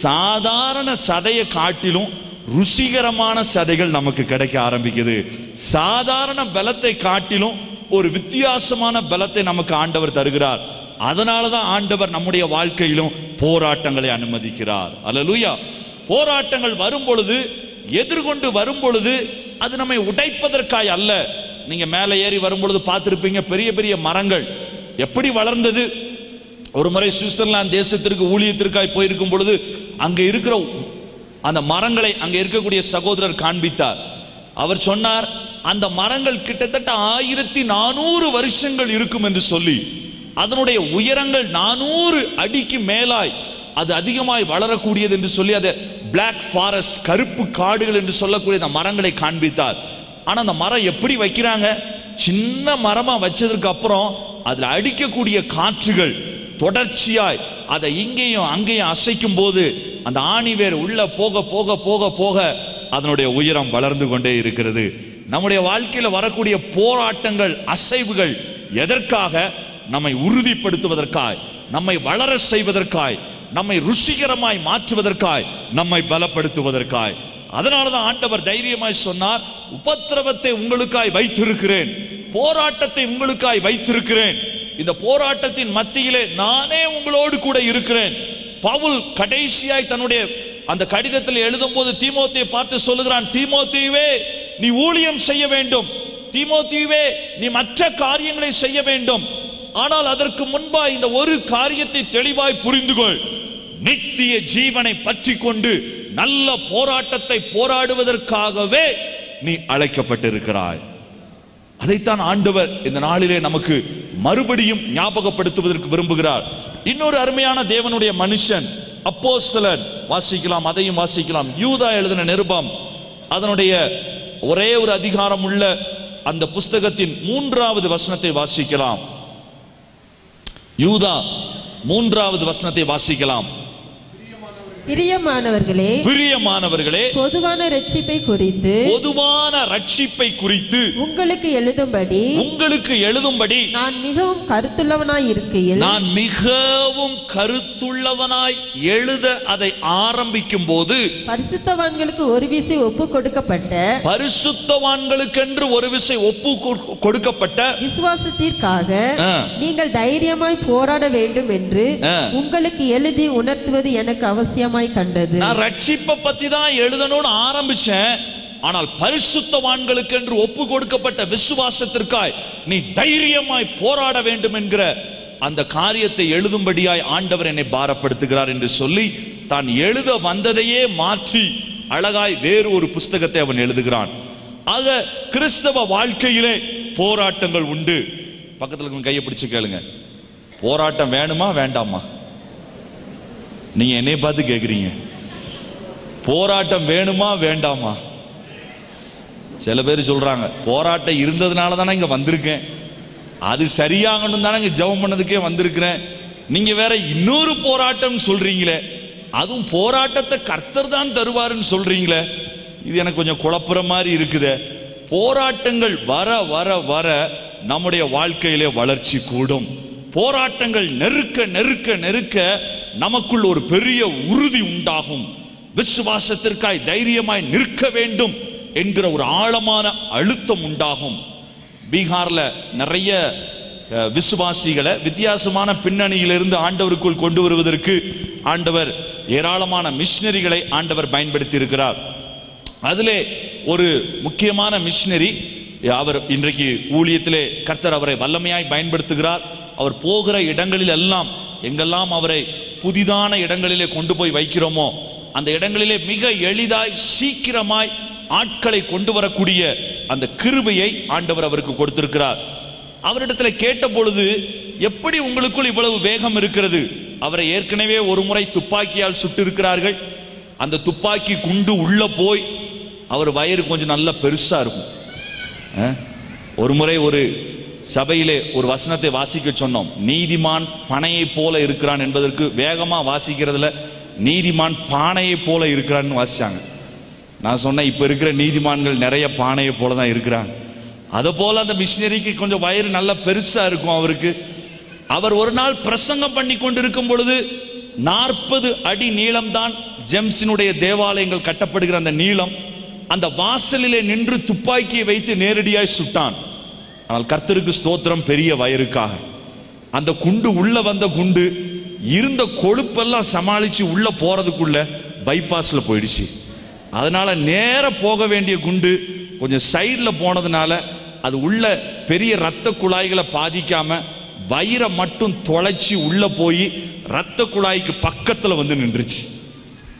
சாதாரண சதையை காட்டிலும் ருசிகரமான சதைகள் நமக்கு கிடைக்க ஆரம்பிக்குது. சாதாரண பலத்தை காட்டிலும் ஒரு வித்தியாசமான பலத்தை நமக்கு ஆண்டவர் தருகிறார். அதனால தான் ஆண்டவர் நம்முடைய வாழ்க்கையிலும் போராட்டங்களை அனுமதிக்கிறார். அல்லேலூயா. போராட்டங்கள் வரும் பொழுது, எதிர்கொண்டு வரும் பொழுது, அது நம்மை உடைப்பதற்காய் அல்ல. நீங்கள் மேலே ஏறி வரும்பொழுது பார்த்துருப்பீங்க, பெரிய பெரிய மரங்கள் எப்படி வளர்ந்தது. ஒரு முறை சுவிட்சர்லாந்து தேசத்திற்கு ஊழியத்திற்காய் போயிருக்கும் பொழுது அங்கே இருக்கிற அந்த மரங்களை அங்கே இருக்கக்கூடிய சகோதரர் காண்பித்தார். அவர் சொன்னார், அந்த மரங்கள் கிட்டத்தட்ட ஆயிரத்தி நானூறு வருஷங்கள் இருக்கும் என்று சொல்லி, அதனுடைய உயரங்கள் நானூறு அடிக்கு மேலாய் அது அதிகமாய் வளரக்கூடியது என்று சொல்லி, அதை பிளாக் ஃபாரஸ்ட் கருப்பு காடுகள் என்று சொல்லக்கூடிய அந்த மரங்களை காண்பித்தார். ஆனால் அந்த மரம் எப்படி வைக்கிறாங்க? சின்ன மரமாக வச்சதுக்கு அப்புறம் அதில் அடிக்கக்கூடிய காற்றுகள் தொடர்ச்சியாய் அதை இங்கேயும் அங்கேயும் அசைக்கும் போது அந்த ஆணிவேர் உள்ளே போக போக போக போக அதனுடைய உயரம் வளர்ந்து கொண்டே இருக்கிறது. நம்முடைய வாழ்க்கையில் வரக்கூடிய போராட்டங்கள், அசைவுகள் எதற்காக? நம்மை உறுதிப்படுத்துவதற்காய், நம்மை வளர செய்வதற்காய், நம்மை ருசிகரமாய் மாற்றுவதற்காய், நம்மை பலப்படுத்துவதற்காய். அதனால தான் ஆண்டவர் தைரியமாய் சொன்னார், உபத்திரவத்தை உங்களுக்காய் வைத்திருக்கிறேன், போராட்டத்தை உங்களுக்காய் வைத்திருக்கிறேன், இந்த போராட்டத்தின் மத்தியிலே நானே உங்களோடு கூட இருக்கிறேன். பவுல் கடைசியாய் தன்னுடைய அந்த கடிதத்தில் எழுதும் போது தீமோத்தேயை பார்த்து சொல்லுகிறான், தீமோத்தேயுவே நீ ஊழியம் செய்ய வேண்டும், தீமோத்தேயுவே நீ மற்ற காரியங்களை செய்ய வேண்டும், ஆனால் அதற்கு முன்பாய் இந்த ஒரு காரியத்தை தெளிவாய் புரிந்துகொள், நித்திய ஜீவனை பற்றி கொண்டு நல்ல போராட்டத்தை போராடுவதற்காகவே நீ அழைக்கப்பட்டிருக்கிறாய். அதைத்தான் ஆண்டவர் இந்த நாளிலே நமக்கு மறுபடியும் ஞாபகப்படுத்துவதற்கு விரும்புகிறார். இன்னொரு அருமையான தேவனுடைய மனுஷன் அப்போஸ்தலன், வாசிக்கலாம், அதையும் வாசிக்கலாம். யூதா எழுதின நிருபம், அதனுடைய ஒரே ஒரு அதிகாரம் உள்ள அந்த புஸ்தகத்தின் மூன்றாவது வசனத்தை வாசிக்கலாம். யூதா மூன்றாவது வசனத்தை வாசிக்கலாம். பிரியமானவர்களே, பிரியமானவர்களே, பொதுவான இரட்சிப்பை குறித்து, பொதுவான இரட்சிப்பை குறித்து உங்களுக்கு எழுதும்படி, உங்களுக்கு எழுதும்படி நான் மிகவும் கருத்துள்ளவனாய் இருக்கையில், நான் மிகவும் கருத்துள்ளவனாய் எழுத அதை ஆரம்பிக்கும் போது, பரிசுத்தவான்களுக்கு ஒரு விசை ஒப்பு கொடுக்கப்பட்ட, பரிசுத்தவான்களுக்கென்று ஒரு விசை ஒப்பு கொடுக்கப்பட்ட விசுவாசத்திற்காக நீங்கள் தைரியமாய் போராட வேண்டும் என்று உங்களுக்கு எழுதி உணர்த்துவது எனக்கு அவசியம். ஒப்பு கொடுக்கப்பட்ட விசுவாசத்திற்காய் நீ தைரியமாய் போராட வேண்டும் என்கிற அந்த காரியத்தை எழுதும்படியாய் ஆண்டவர் என்னை பாரப்படுத்துகிறார் என்று சொல்லி தான் எழுத வந்ததையே மாற்றி அழகாய் வேறு ஒரு புஸ்தகத்தை அவன் எழுதுகிறான். ஆக கிறிஸ்தவ வாழ்க்கையிலே போராட்டங்கள் உண்டு. பக்கத்தில் கையை பிடிச்சு கேளுங்க, போராட்டம் வேணுமா வேண்டாமா? நீங்க என்னைய பார்த்து கேட்குறீங்க, போராட்டம் வேணுமா வேண்டாமா? சில பேர் சொல்றாங்க, போராட்டம் இருந்ததுனால தானே இங்கே வந்திருக்கேன், அது சரியாகணும் தானே இங்கே ஜெபம் பண்ணதுக்கே வந்திருக்கிறேன். நீங்க வேற இன்னொரு போராட்டம் சொல்றீங்களே, அதுவும் போராட்டத்தை கர்த்தர் தான் தருவாருன்னு சொல்றீங்களே, இது எனக்கு கொஞ்சம் குழப்புற மாதிரி இருக்குது. போராட்டங்கள் வர வர வர நம்முடைய வாழ்க்கையிலே வளர்ச்சி கூடும். போராட்டங்கள் நெருக்க நெருக்க நெருக்க நமக்குள் ஒரு பெரிய உறுதி உண்டாகும். விசுவாசத்திற்காய் தைரியமாய் நிற்க வேண்டும் என்கிற ஒரு ஆழமான அழுத்தம் உண்டாகும். பீகாரில் நிறைய விசுவாசிகளை வித்தியாசமான பின்னணியிலிருந்து ஆண்டவருக்குள் கொண்டு வருவதற்கு ஆண்டவர் ஏராளமான மிஷினரிகளை ஆண்டவர் பயன்படுத்தி இருக்கிறார். அதிலே ஒரு முக்கியமான மிஷினரி, அவர் இன்றைக்கு ஊழியத்திலே கர்த்தர் அவரை வல்லமையாய் பயன்படுத்துகிறார். அவர் போகிற இடங்களில் எல்லாம், எங்கெல்லாம் அவரை புதிதான இடங்களிலே கொண்டு போய் வைக்கிறோமோ அந்த இடங்களிலே மிக எளிதாய் சீக்கிரமாய் ஆட்களை கொண்டு வரக்கூடிய அந்த கிருபையை ஆண்டவர் அவருக்கு கொடுத்திருக்கிறார். அவரிடத்துல கேட்ட பொழுது, எப்படி உங்களுக்குள் இவ்வளவு வேகம் இருக்கிறது? அவரை ஏற்கனவே ஒரு முறை துப்பாக்கியால் சுட்டு இருக்கிறார்கள். அந்த துப்பாக்கி குண்டு உள்ள போய் அவர் வயிறு கொஞ்சம் நல்லா பெருசா இருக்கும். ஒரு முறை ஒரு சபையிலே ஒரு வசனத்தை வாசிக்க சொன்னோம், நீதிமான் பனையை போல இருக்கிறான் என்பதற்கு வேகமா வாசிக்கிறதுல நீதிமான் பானையை போல இருக்கிறான்னு வாசிச்சாங்க. நான் சொன்னேன், இப்ப இருக்கிற நீதிமான்கள் நிறைய பானையை போல தான் இருக்கிறாங்க. அதை போல அந்த மிஷினரிக்கு கொஞ்சம் வயிறு நல்லா பெருசா இருக்கும். அவருக்கு அவர் ஒரு நாள் பிரசங்கம் பண்ணி கொண்டு இருக்கும் பொழுது, நாற்பது அடி நீளம்தான் ஜெம்ஸினுடைய தேவாலயங்கள் கட்டப்படுகிற அந்த நீளம், அந்த வாசலிலே நின்று துப்பாக்கியை வைத்து நேரடியாய் சுட்டான். ஆனால் கர்த்தருக்கு ஸ்தோத்திரம், பெரிய வயிறுக்காக அந்த குண்டு உள்ள வந்த குண்டு இருந்த கொழுப்பெல்லாம் சமாளித்து உள்ள போறதுக்குள்ள பைபாஸில் போயிடுச்சு. அதனால நேர போக வேண்டிய குண்டு கொஞ்சம் சைடில் போனதுனால அது உள்ள பெரிய இரத்த குழாய்களை பாதிக்காம வயிறை மட்டும் தொலைச்சி உள்ள போய் இரத்த குழாய்க்கு பக்கத்தில் வந்து நின்றுச்சு.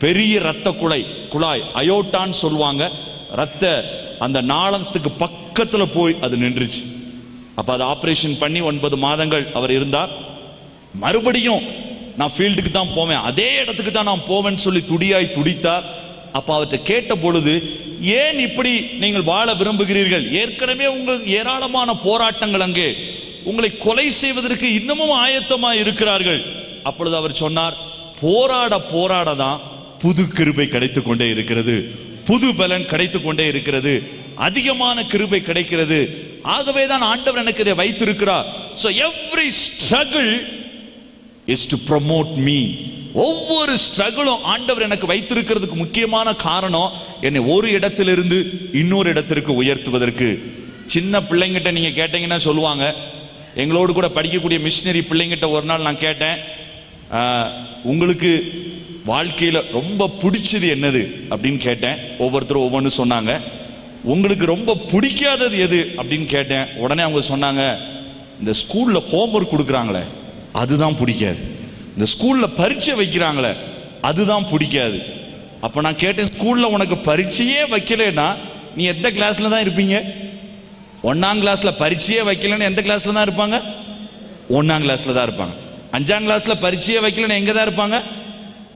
பெரிய இரத்த குழாய் குழாய் அயோட்டான்னு சொல்லுவாங்க, இரத்த அந்த நாளத்துக்கு பக்கத்தில் போய் அது நின்றுச்சு. அப்போ அதை ஆப்ரேஷன் பண்ணி ஒன்பது மாதங்கள் அவர் இருந்தார். மறுபடியும் நான் ஃபீல்டுக்கு தான் போவேன், அதே இடத்துக்கு தான் நான் போவேன்னு சொல்லி துடியாய் துடித்தார். அப்போ அவற்றை கேட்ட பொழுது, ஏன் இப்படி நீங்கள் வாழ விரும்புகிறீர்கள்? ஏற்கனவே உங்களுக்கு ஏராளமான போராட்டங்கள், அங்கே உங்களை கொலை செய்வதற்கு இன்னமும் ஆயத்தமாக இருக்கிறார்கள். அப்பொழுது அவர் சொன்னார், போராட போராட தான் புது கிருபை கிடைத்து கொண்டே இருக்கிறது, புது பலன் கிடைத்து கொண்டே இருக்கிறது, அதிகமான கிருபை கிடைக்கிறது. ஆகவே தான் ஆண்டவர் எனக்கு இதை வைத்திருக்கிறார். So every struggle is to promote me. ஒவ்வொரு ஸ்ட்ரகிளும் ஆண்டவர் எனக்கு வைத்திருக்கிறதுக்கு முக்கியமான காரணம், என்னை ஒரு இடத்திலிருந்து இன்னொரு இடத்திற்கு உயர்த்துவதற்கு. சின்ன பிள்ளைங்கிட்ட நீங்க கேட்டீங்கன்னா சொல்லுவாங்க. எங்களோடு கூட படிக்கக்கூடிய மிஷினரி பிள்ளைங்கிட்ட ஒரு நாள் நான் கேட்டேன், உங்களுக்கு வாழ்க்கையில் ரொம்ப பிடிச்சது என்னது அப்படின்னு கேட்டேன். ஒவ்வொருத்தரும் ஒவ்வொன்று சொன்னாங்க. உங்களுக்கு ரொம்ப பிடிக்காதது எது அப்படின்னு கேட்டேன். உடனே அவங்க சொன்னாங்க, இந்த ஸ்கூலில் ஹோம்ஒர்க் கொடுக்குறாங்களே அதுதான் பிடிக்காது, இந்த ஸ்கூலில் பரீட்சை வைக்கிறாங்களே அதுதான் பிடிக்காது. அப்போ நான் கேட்டேன், ஸ்கூலில் உனக்கு பரீட்சையே வைக்கலைன்னா நீ எந்த கிளாஸில் தான் இருப்பீங்க? ஒன்றாம் கிளாஸில் பரீட்சையே வைக்கலன்னு எந்த கிளாஸில் தான் இருப்பாங்க? ஒன்றாம் கிளாஸில் தான் இருப்பாங்க. அஞ்சாம் கிளாஸில் பரீட்சையே வைக்கலன்னு எங்கே தான் இருப்பாங்க?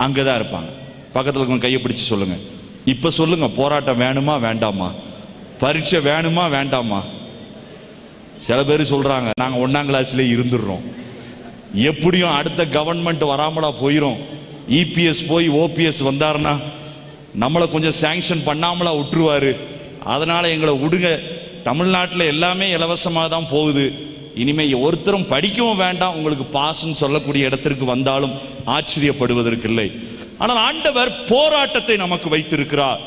அங்கே தான் இருப்பாங்க. பக்கத்தில் கொஞ்சம் கையை பிடிச்சி சொல்லுங்கள், இப்போ சொல்லுங்கள், போராட்டம் வேணுமா வேண்டாமா? பரீட்சை வேணுமா வேண்டாமா? சில பேர் சொல்கிறாங்க, நாங்கள் ஒன்றாம் கிளாஸ்லேயே இருந்துடுறோம், எப்படியும் அடுத்த கவர்மெண்ட் வராமலா போயிடும், இபிஎஸ் போய் ஓபிஎஸ் வந்தாருன்னா நம்மளை கொஞ்சம் சேங்ஷன் பண்ணாமலா விட்டுருவார், அதனால் எங்களை விடுங்க, தமிழ்நாட்டில் எல்லாமே இலவசமாக தான் போகுது, இனிமேல் ஒருத்தரும் படிக்கவும் வேண்டாம், உங்களுக்கு பாஸ்ன்னு சொல்லக்கூடிய இடத்திற்கு வந்தாலும் ஆச்சரியப்படுவதற்கில்லை. ஆனால் ஆண்டவர் போராட்டத்தை நமக்கு வைத்திருக்கிறார்.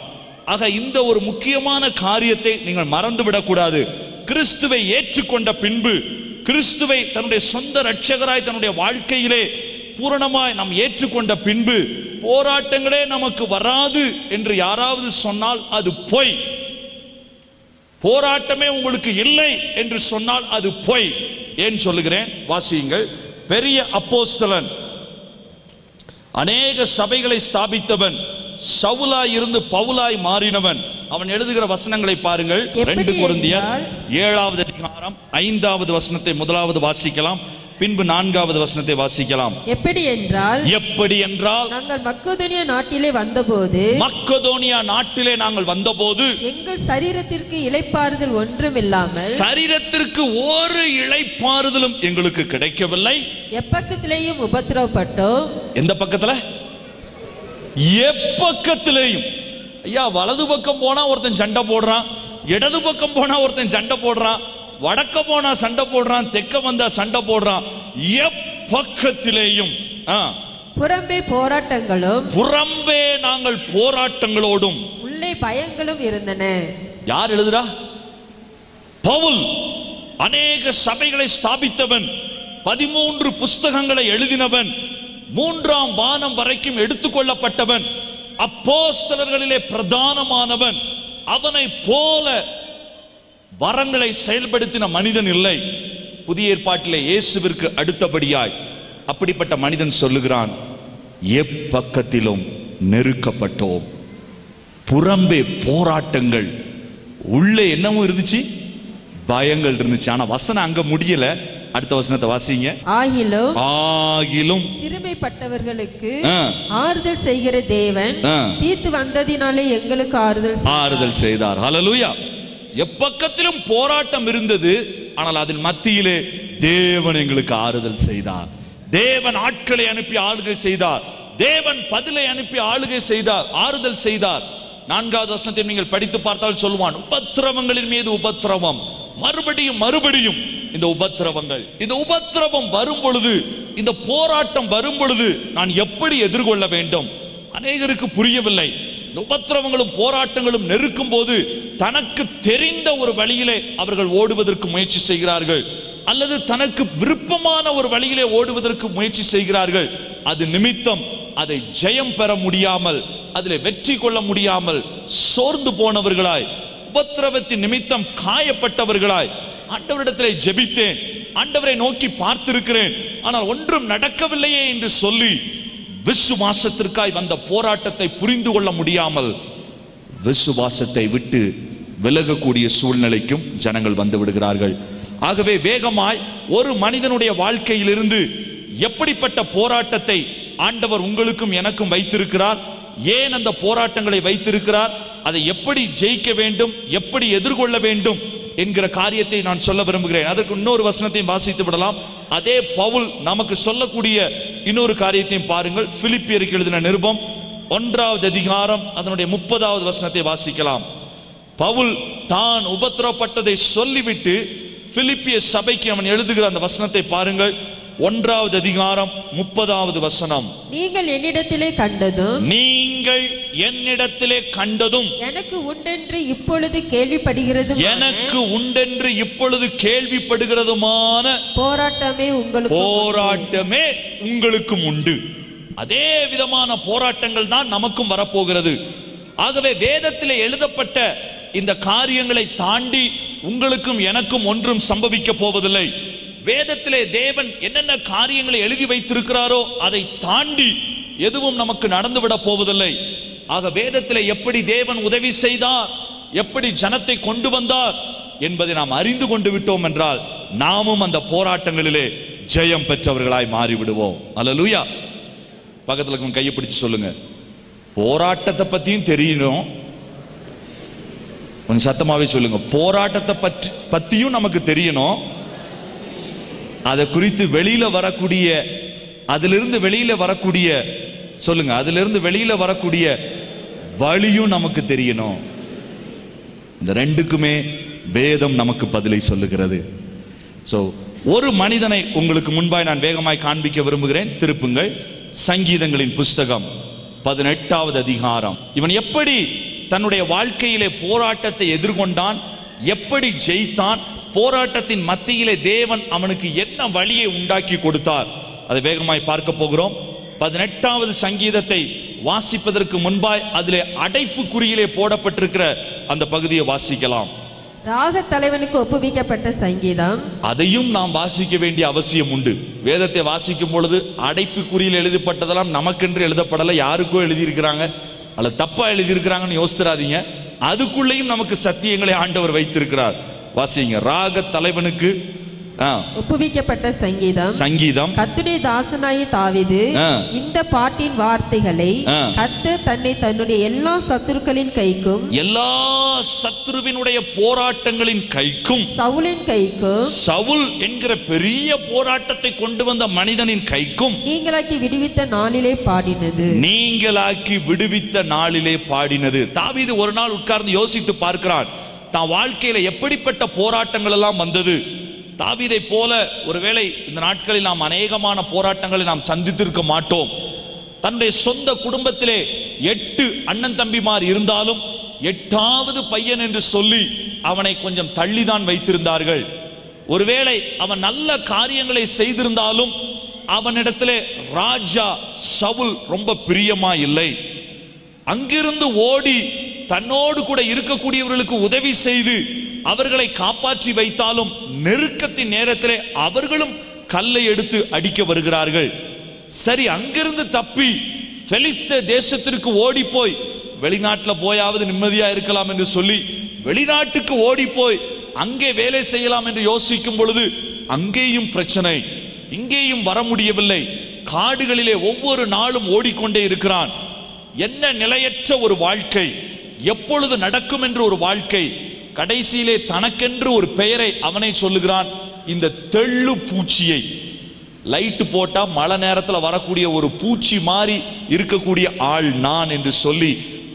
ஆக இந்த ஒரு முக்கியமான காரியத்தை நீங்கள் மறந்துவிடக்கூடாது. கிறிஸ்துவை ஏற்றுக்கொண்ட பின்பு, கிறிஸ்துவை தன்னுடைய சொந்த இரட்சகராய் தன்னுடைய வாழ்க்கையிலே பூரணமாய் நாம் ஏற்றுக்கொண்ட பின்பு போராட்டங்களே நமக்கு வராது என்று யாராவது சொன்னால் அது பொய். போராட்டமே உங்களுக்கு இல்லை என்று சொன்னால் அது பொய். ஏன் சொல்லுகிறேன், வாசியுங்கள். பெரிய அப்போஸ்தலன், அநேக சபைகளை ஸ்தாபித்தவன், சவுலாய் இருந்து பவுலாய் மாறினவன், அவன் எழுதுகிற வசனங்களை பாருங்கள். இரண்டு கொரிந்தியர் ஏழாவது அதிகாரம் ஐந்தாவது வசனத்தை முதலாவது வாசிக்கலாம், பின்பு நான்காவது வசனத்தை வாசிக்கலாம். எப்படி என்றால் எப்படி என்றால் நாங்கள் மக்கெதோனியா நாட்டிலே வந்தபோது மக்கெதோனியா நாட்டிலே நாங்கள் வந்தபோது எங்கள் சரீரத்திற்கு இளைப்பாறுதல் ஒன்றும் இல்லாமல், சரீரத்திற்கு ஒரு இளைப்பாறுதலும் எங்களுக்கு கிடைக்கவில்லை, எப்பக்கத்திலேயும் உபத்திரவப்பட்டோம். எந்த பக்கத்துல? எப்பக்கத்திலேயும். ஐயா, வலது பக்கம் போனா ஒருத்தன் சண்டை போடுறான், இடது பக்கம் போனா ஒருத்தன் சண்டை போடுறான், வடக்க போனா சண்டை போடுறான், தெற்க வந்தா சண்டை போடுறான். எப்பக்கத்திலேயும் புறம்பே போராட்டங்களும், புறம்பே நாங்கள் போராட்டங்களோடும் உள்ளே பயங்களும் இருந்தன. யார் எழுதுறா? பவுல், அநேக சபைகளை ஸ்தாபித்தவன், பதிமூன்று புஸ்தகங்களை எழுதினவன், மூன்றாம் வானம் வரைக்கும் எடுத்துக்கொள்ளப்பட்டவன், அப்போஸ்தலர்களிலே பிரதானமானவன், அவனை போல வரங்களை செயல்படுத்தின மனிதன் இல்லை புதிய ஏற்பாட்டிலே இயேசுவிற்கு அடுத்தபடியாய். அப்படிப்பட்ட மனிதன் சொல்லுகிறான், எப்பக்கத்திலும் நெருக்கப்பட்டோம். புறம்பே போராட்டங்கள், உள்ளே என்னமோ இருந்துச்சு, பயங்கள் இருந்துச்சு. ஆனா வசனம் அங்க முடியல. அடுத்த வசனத்தை வாசிங்க. ஆகிலும் ஆகிலும் சிறுமைப்பட்டவர்களுக்கு ஆறுதல் செய்கிற தேவன் தீத்து வந்ததினாலே எங்களுக்கு ஆறுதல் ஆறுதல் செய்தார். ஹல்லேலூயா. எப்பக்கத்திலும் போராட்டம் இருந்தது, ஆனால் அதன் மத்தியிலே தேவன் எங்களுக்கு ஆறுதல் செய்தார். தேவன் ஆட்களை அனுப்பி ஆளுகை செய்தார். தேவன் பதிலை அனுப்பி ஆளுகை செய்தார், ஆறுதல் செய்தார். நான்காவது வசனத்தை நீங்கள் படித்து பார்த்தால் சொல்லுவான், உபத்திரவங்களின் மீது உபத்திரவம், மறுபடியும் மறுபடியும் இந்த உபத்திரவங்கள். இந்த உபத்திரவம் வரும் பொழுது, இந்த போராட்டம் வரும் பொழுது நான் எப்படி எதிர்கொள்ள வேண்டும்? அநேகருக்கு புரியவில்லை. இந்த உபத்திரவங்களும் போராட்டங்களும் நெருக்கும் போது தனக்கு தெரிந்த ஒரு வழியிலே அவர்கள் ஓடுவதற்கு முயற்சி செய்கிறார்கள், அல்லது தனக்கு விருப்பமான ஒரு வழியிலே ஓடுவதற்கு முயற்சி செய்கிறார்கள். அது நிமித்தம் அதை ஜெயம் பெற முடியாமல், அதிலே வெற்றி கொள்ள முடியாமல் சோர்ந்து போனவர்களாய், உபத்திரவத்தின் நிமித்தம் காயப்பட்டவர்களாய் ஆண்டவரிடத்திலே ஜெபித்தேன், ஆண்டவரை நோக்கி பார்த்திருக்கிறேன், ஆனால் ஒன்றும் நடக்கவில்லையே என்று சொல்லி விசுவாசத்திற்காய் வந்த போராட்டத்தை புரிந்து கொள்ள முடியாமல் விசுவாசத்தை விட்டு விலகக்கூடிய சூழ்நிலைக்கும் ஜனங்கள் வந்து விடுகிறார்கள். ஆகவே வேகமாய் ஒரு மனிதனுடைய வாழ்க்கையிலிருந்து எப்படிப்பட்ட போராட்டத்தை ஆண்டவர் உங்களுக்கும் எனக்கும் வைத்திருக்கிறார், ஏன் அந்த போராட்டங்களை வைத்திருக்கிறார், அதை எப்படி ஜெயிக்க வேண்டும், எப்படி எதிர்கொள்ள வேண்டும் என்கிற காரியத்தை நான் சொல்ல விரும்புகிறேன். அதற்கு இன்னொரு வசனத்தையும் வாசித்து விடலாம். அதே பவுல் நமக்கு சொல்லக்கூடிய இன்னொரு காரியத்தையும் பாருங்கள். பிலிப்பியருக்கு எழுதின நிருபம் ஒன்றாவது அதிகாரம் அதனுடைய முப்பதாவது வசனத்தை வாசிக்கலாம். பவுல் தான் உபத்திரப்பட்டதை சொல்லிவிட்டு பிலிப்பிய சபைக்கு அவன் எழுதுகிற அந்த வசனத்தை பாருங்கள். ஒன்றாவது அதிகாரம் முப்பதாவது வசனம். நீங்கள் என்னிடத்திலே கண்டதும் நீங்கள் என்னிடத்திலே கண்டதும் எனக்கு உண்டென்று இப்பொழுது கேள்விப்படுகிறது எனக்கு உண்டென்று இப்பொழுது கேள்விப்படுகிறதுமான போராட்டமே உங்களுக்கு போராட்டமே உங்களுக்கும் உண்டு. அதே விதமான போராட்டங்கள் தான் நமக்கும் வரப்போகிறது. ஆகவே வேதத்திலே எழுதப்பட்ட இந்த காரியங்களை தாண்டி உங்களுக்கும் எனக்கும் ஒன்றும் சம்பவிக்க போவதில்லை. வேதத்திலே தேவன் என்னென்ன காரியங்களை எழுதி வைத்திருக்கிறாரோ அதை தாண்டி எதுவும் நமக்கு நடந்துவிட போவதில்லை. ஆக வேதத்திலே எப்படி தேவன் உதவி செய்தார், எப்படி ஜனத்தை கொண்டு வந்தார் என்பதை நாம் அறிந்து கொண்டு விட்டோம் என்றால் நாமும் அந்த போராட்டங்களிலே ஜெயம் பெற்றவர்களாய் மாறிவிடுவோம். அல்லேலூயா. பக்கத்தில் கையை பிடிச்சு சொல்லுங்க, போராட்டத்தை பற்றியும் தெரியணும். கொஞ்சம் சத்தமாகவே சொல்லுங்க, போராட்டத்தை பற்றி பற்றியும் நமக்கு தெரியணும், அதை குறித்து வெளியில வரக்கூடிய, அதிலிருந்து வெளியில வரக்கூடிய, சொல்லுங்க, அதிலிருந்து வெளியில வரக்கூடிய வழியும் நமக்கு தெரியணும். இந்த ரெண்டுக்குமே வேதம் நமக்கு பதிலை சொல்லுகிறது. ஸோ ஒரு மனிதனை உங்களுக்கு முன்பாய் நான் வேகமாய் காண்பிக்க விரும்புகிறேன். திருப்புங்கள் சங்கீதங்களின் புஸ்தகம் பதினெட்டாவது அதிகாரம். இவன் எப்படி தன்னுடைய வாழ்க்கையிலே போராட்டத்தை எதிர்கொண்டான், எப்படி ஜெயித்தான், போராட்டத்தின் மத்தியிலே தேவன் அவனுக்கு என்ன வழியை உண்டாக்கி கொடுத்தார், அதை வேகமாய் பார்க்க போகிறோம். பதினெட்டாவது சங்கீதத்தை வாசிப்பதற்கு முன்பாய் அதிலே அடைப்பு குறியிலே போடப்பட்டிருக்கிற அந்த பகுதியை வாசிக்கலாம். ராக தலைவனுக்கு ஒப்புவிக்கப்பட்ட சங்கீதம். அதையும் நாம் வாசிக்க வேண்டிய அவசியம் உண்டு. வேதத்தை வாசிக்கும் பொழுது அடைப்பு குறியில் எழுதப்பட்டதெல்லாம் நமக்கென்று எழுதப்படலை, யாருக்கோ எழுதியிருக்கிறாங்க அல்லது தப்பா எழுதியிருக்கிறாங்கன்னு யோசித்துறாதீங்க. அதுக்குள்ளேயும் நமக்கு சத்தியங்களை ஆண்டவர் வைத்திருக்கிறார். வாசிங்க. ராக தலைவனுக்கு ஒப்புவிக்கப்பட்ட சங்கீதம் சங்கீதம் கர்த்தருடைய தாசனாகிய தாவீது இந்த பாட்டின் வார்த்தைகளை கர்த்தர் தன்னை தன்னுடைய எல்லா சத்துருக்களின் கைக்கும் எல்லா சத்துருவினுடைய போராட்டங்களின் கைக்கும் சவுலின் கைக்கும் சவுல் என்கிற பெரிய போராட்டத்தை கொண்டு வந்த மனிதனின் கைக்கும் நீங்களாக்கி விடுவித்த நாளிலே பாடினது நீங்களாக்கி விடுவித்த நாளிலே பாடினது தாவீது ஒரு நாள் உட்கார்ந்து யோசித்து பார்க்கிறான், தான் வாழ்க்கையில எப்படிப்பட்ட போராட்டங்கள் எல்லாம் வந்தது. தாவீதை போல ஒருவேளை இந்த நாட்களில் நாம் அநேகமான போராட்டங்களை நாம் சந்தித்திருக்க மாட்டோம். தன்னுடைய சொந்த குடும்பத்திலே எட்டு அண்ணன் தம்பிமார் இருந்தாலும் எட்டாவது பையன் என்று சொல்லி அவனை கொஞ்சம் தள்ளிதான் வைத்திருந்தார்கள். ஒருவேளை அவன் நல்ல காரியங்களை செய்திருந்தாலும் அவனிடத்திலே ராஜா சவுல் ரொம்ப பிரியமா இல்லை. அங்கிருந்து ஓடி தன்னோடு கூட இருக்கக்கூடியவர்களுக்கு உதவி செய்து அவர்களை காப்பாற்றி வைத்தாலும் நெருக்கத்தின் நேரத்திலே அவர்களும் கல்லை எடுத்து அடிக்க வருகிறார்கள். சரி, அங்கிருந்து தப்பி பெலிஸ்தே தேசத்திற்கு ஓடி போய் வெளிநாட்டில் போயாவது நிம்மதியா இருக்கலாம் என்று சொல்லி வெளிநாட்டுக்கு ஓடி போய் அங்கே வேலை செய்யலாம் என்று யோசிக்கும் பொழுது அங்கேயும் பிரச்சனை, இங்கேயும் வர முடியவில்லை. காடுகளிலே ஒவ்வொரு நாளும் ஓடிக்கொண்டே இருக்கிறான். என்ன நிலையற்ற ஒரு வாழ்க்கை, எப்பொழுது நடக்கும் என்று ஒரு வாழ்க்கை. கடைசியிலே தனக்கென்று ஒரு பெயரை அவனை சொல்லுகிறான், இந்த தெள்ளு பூச்சியை. லைட்டு போட்டா மழை நேரத்தில் வரக்கூடிய ஒரு பூச்சி மாதிரி இருக்கக்கூடிய ஆள் நான் என்று சொல்லி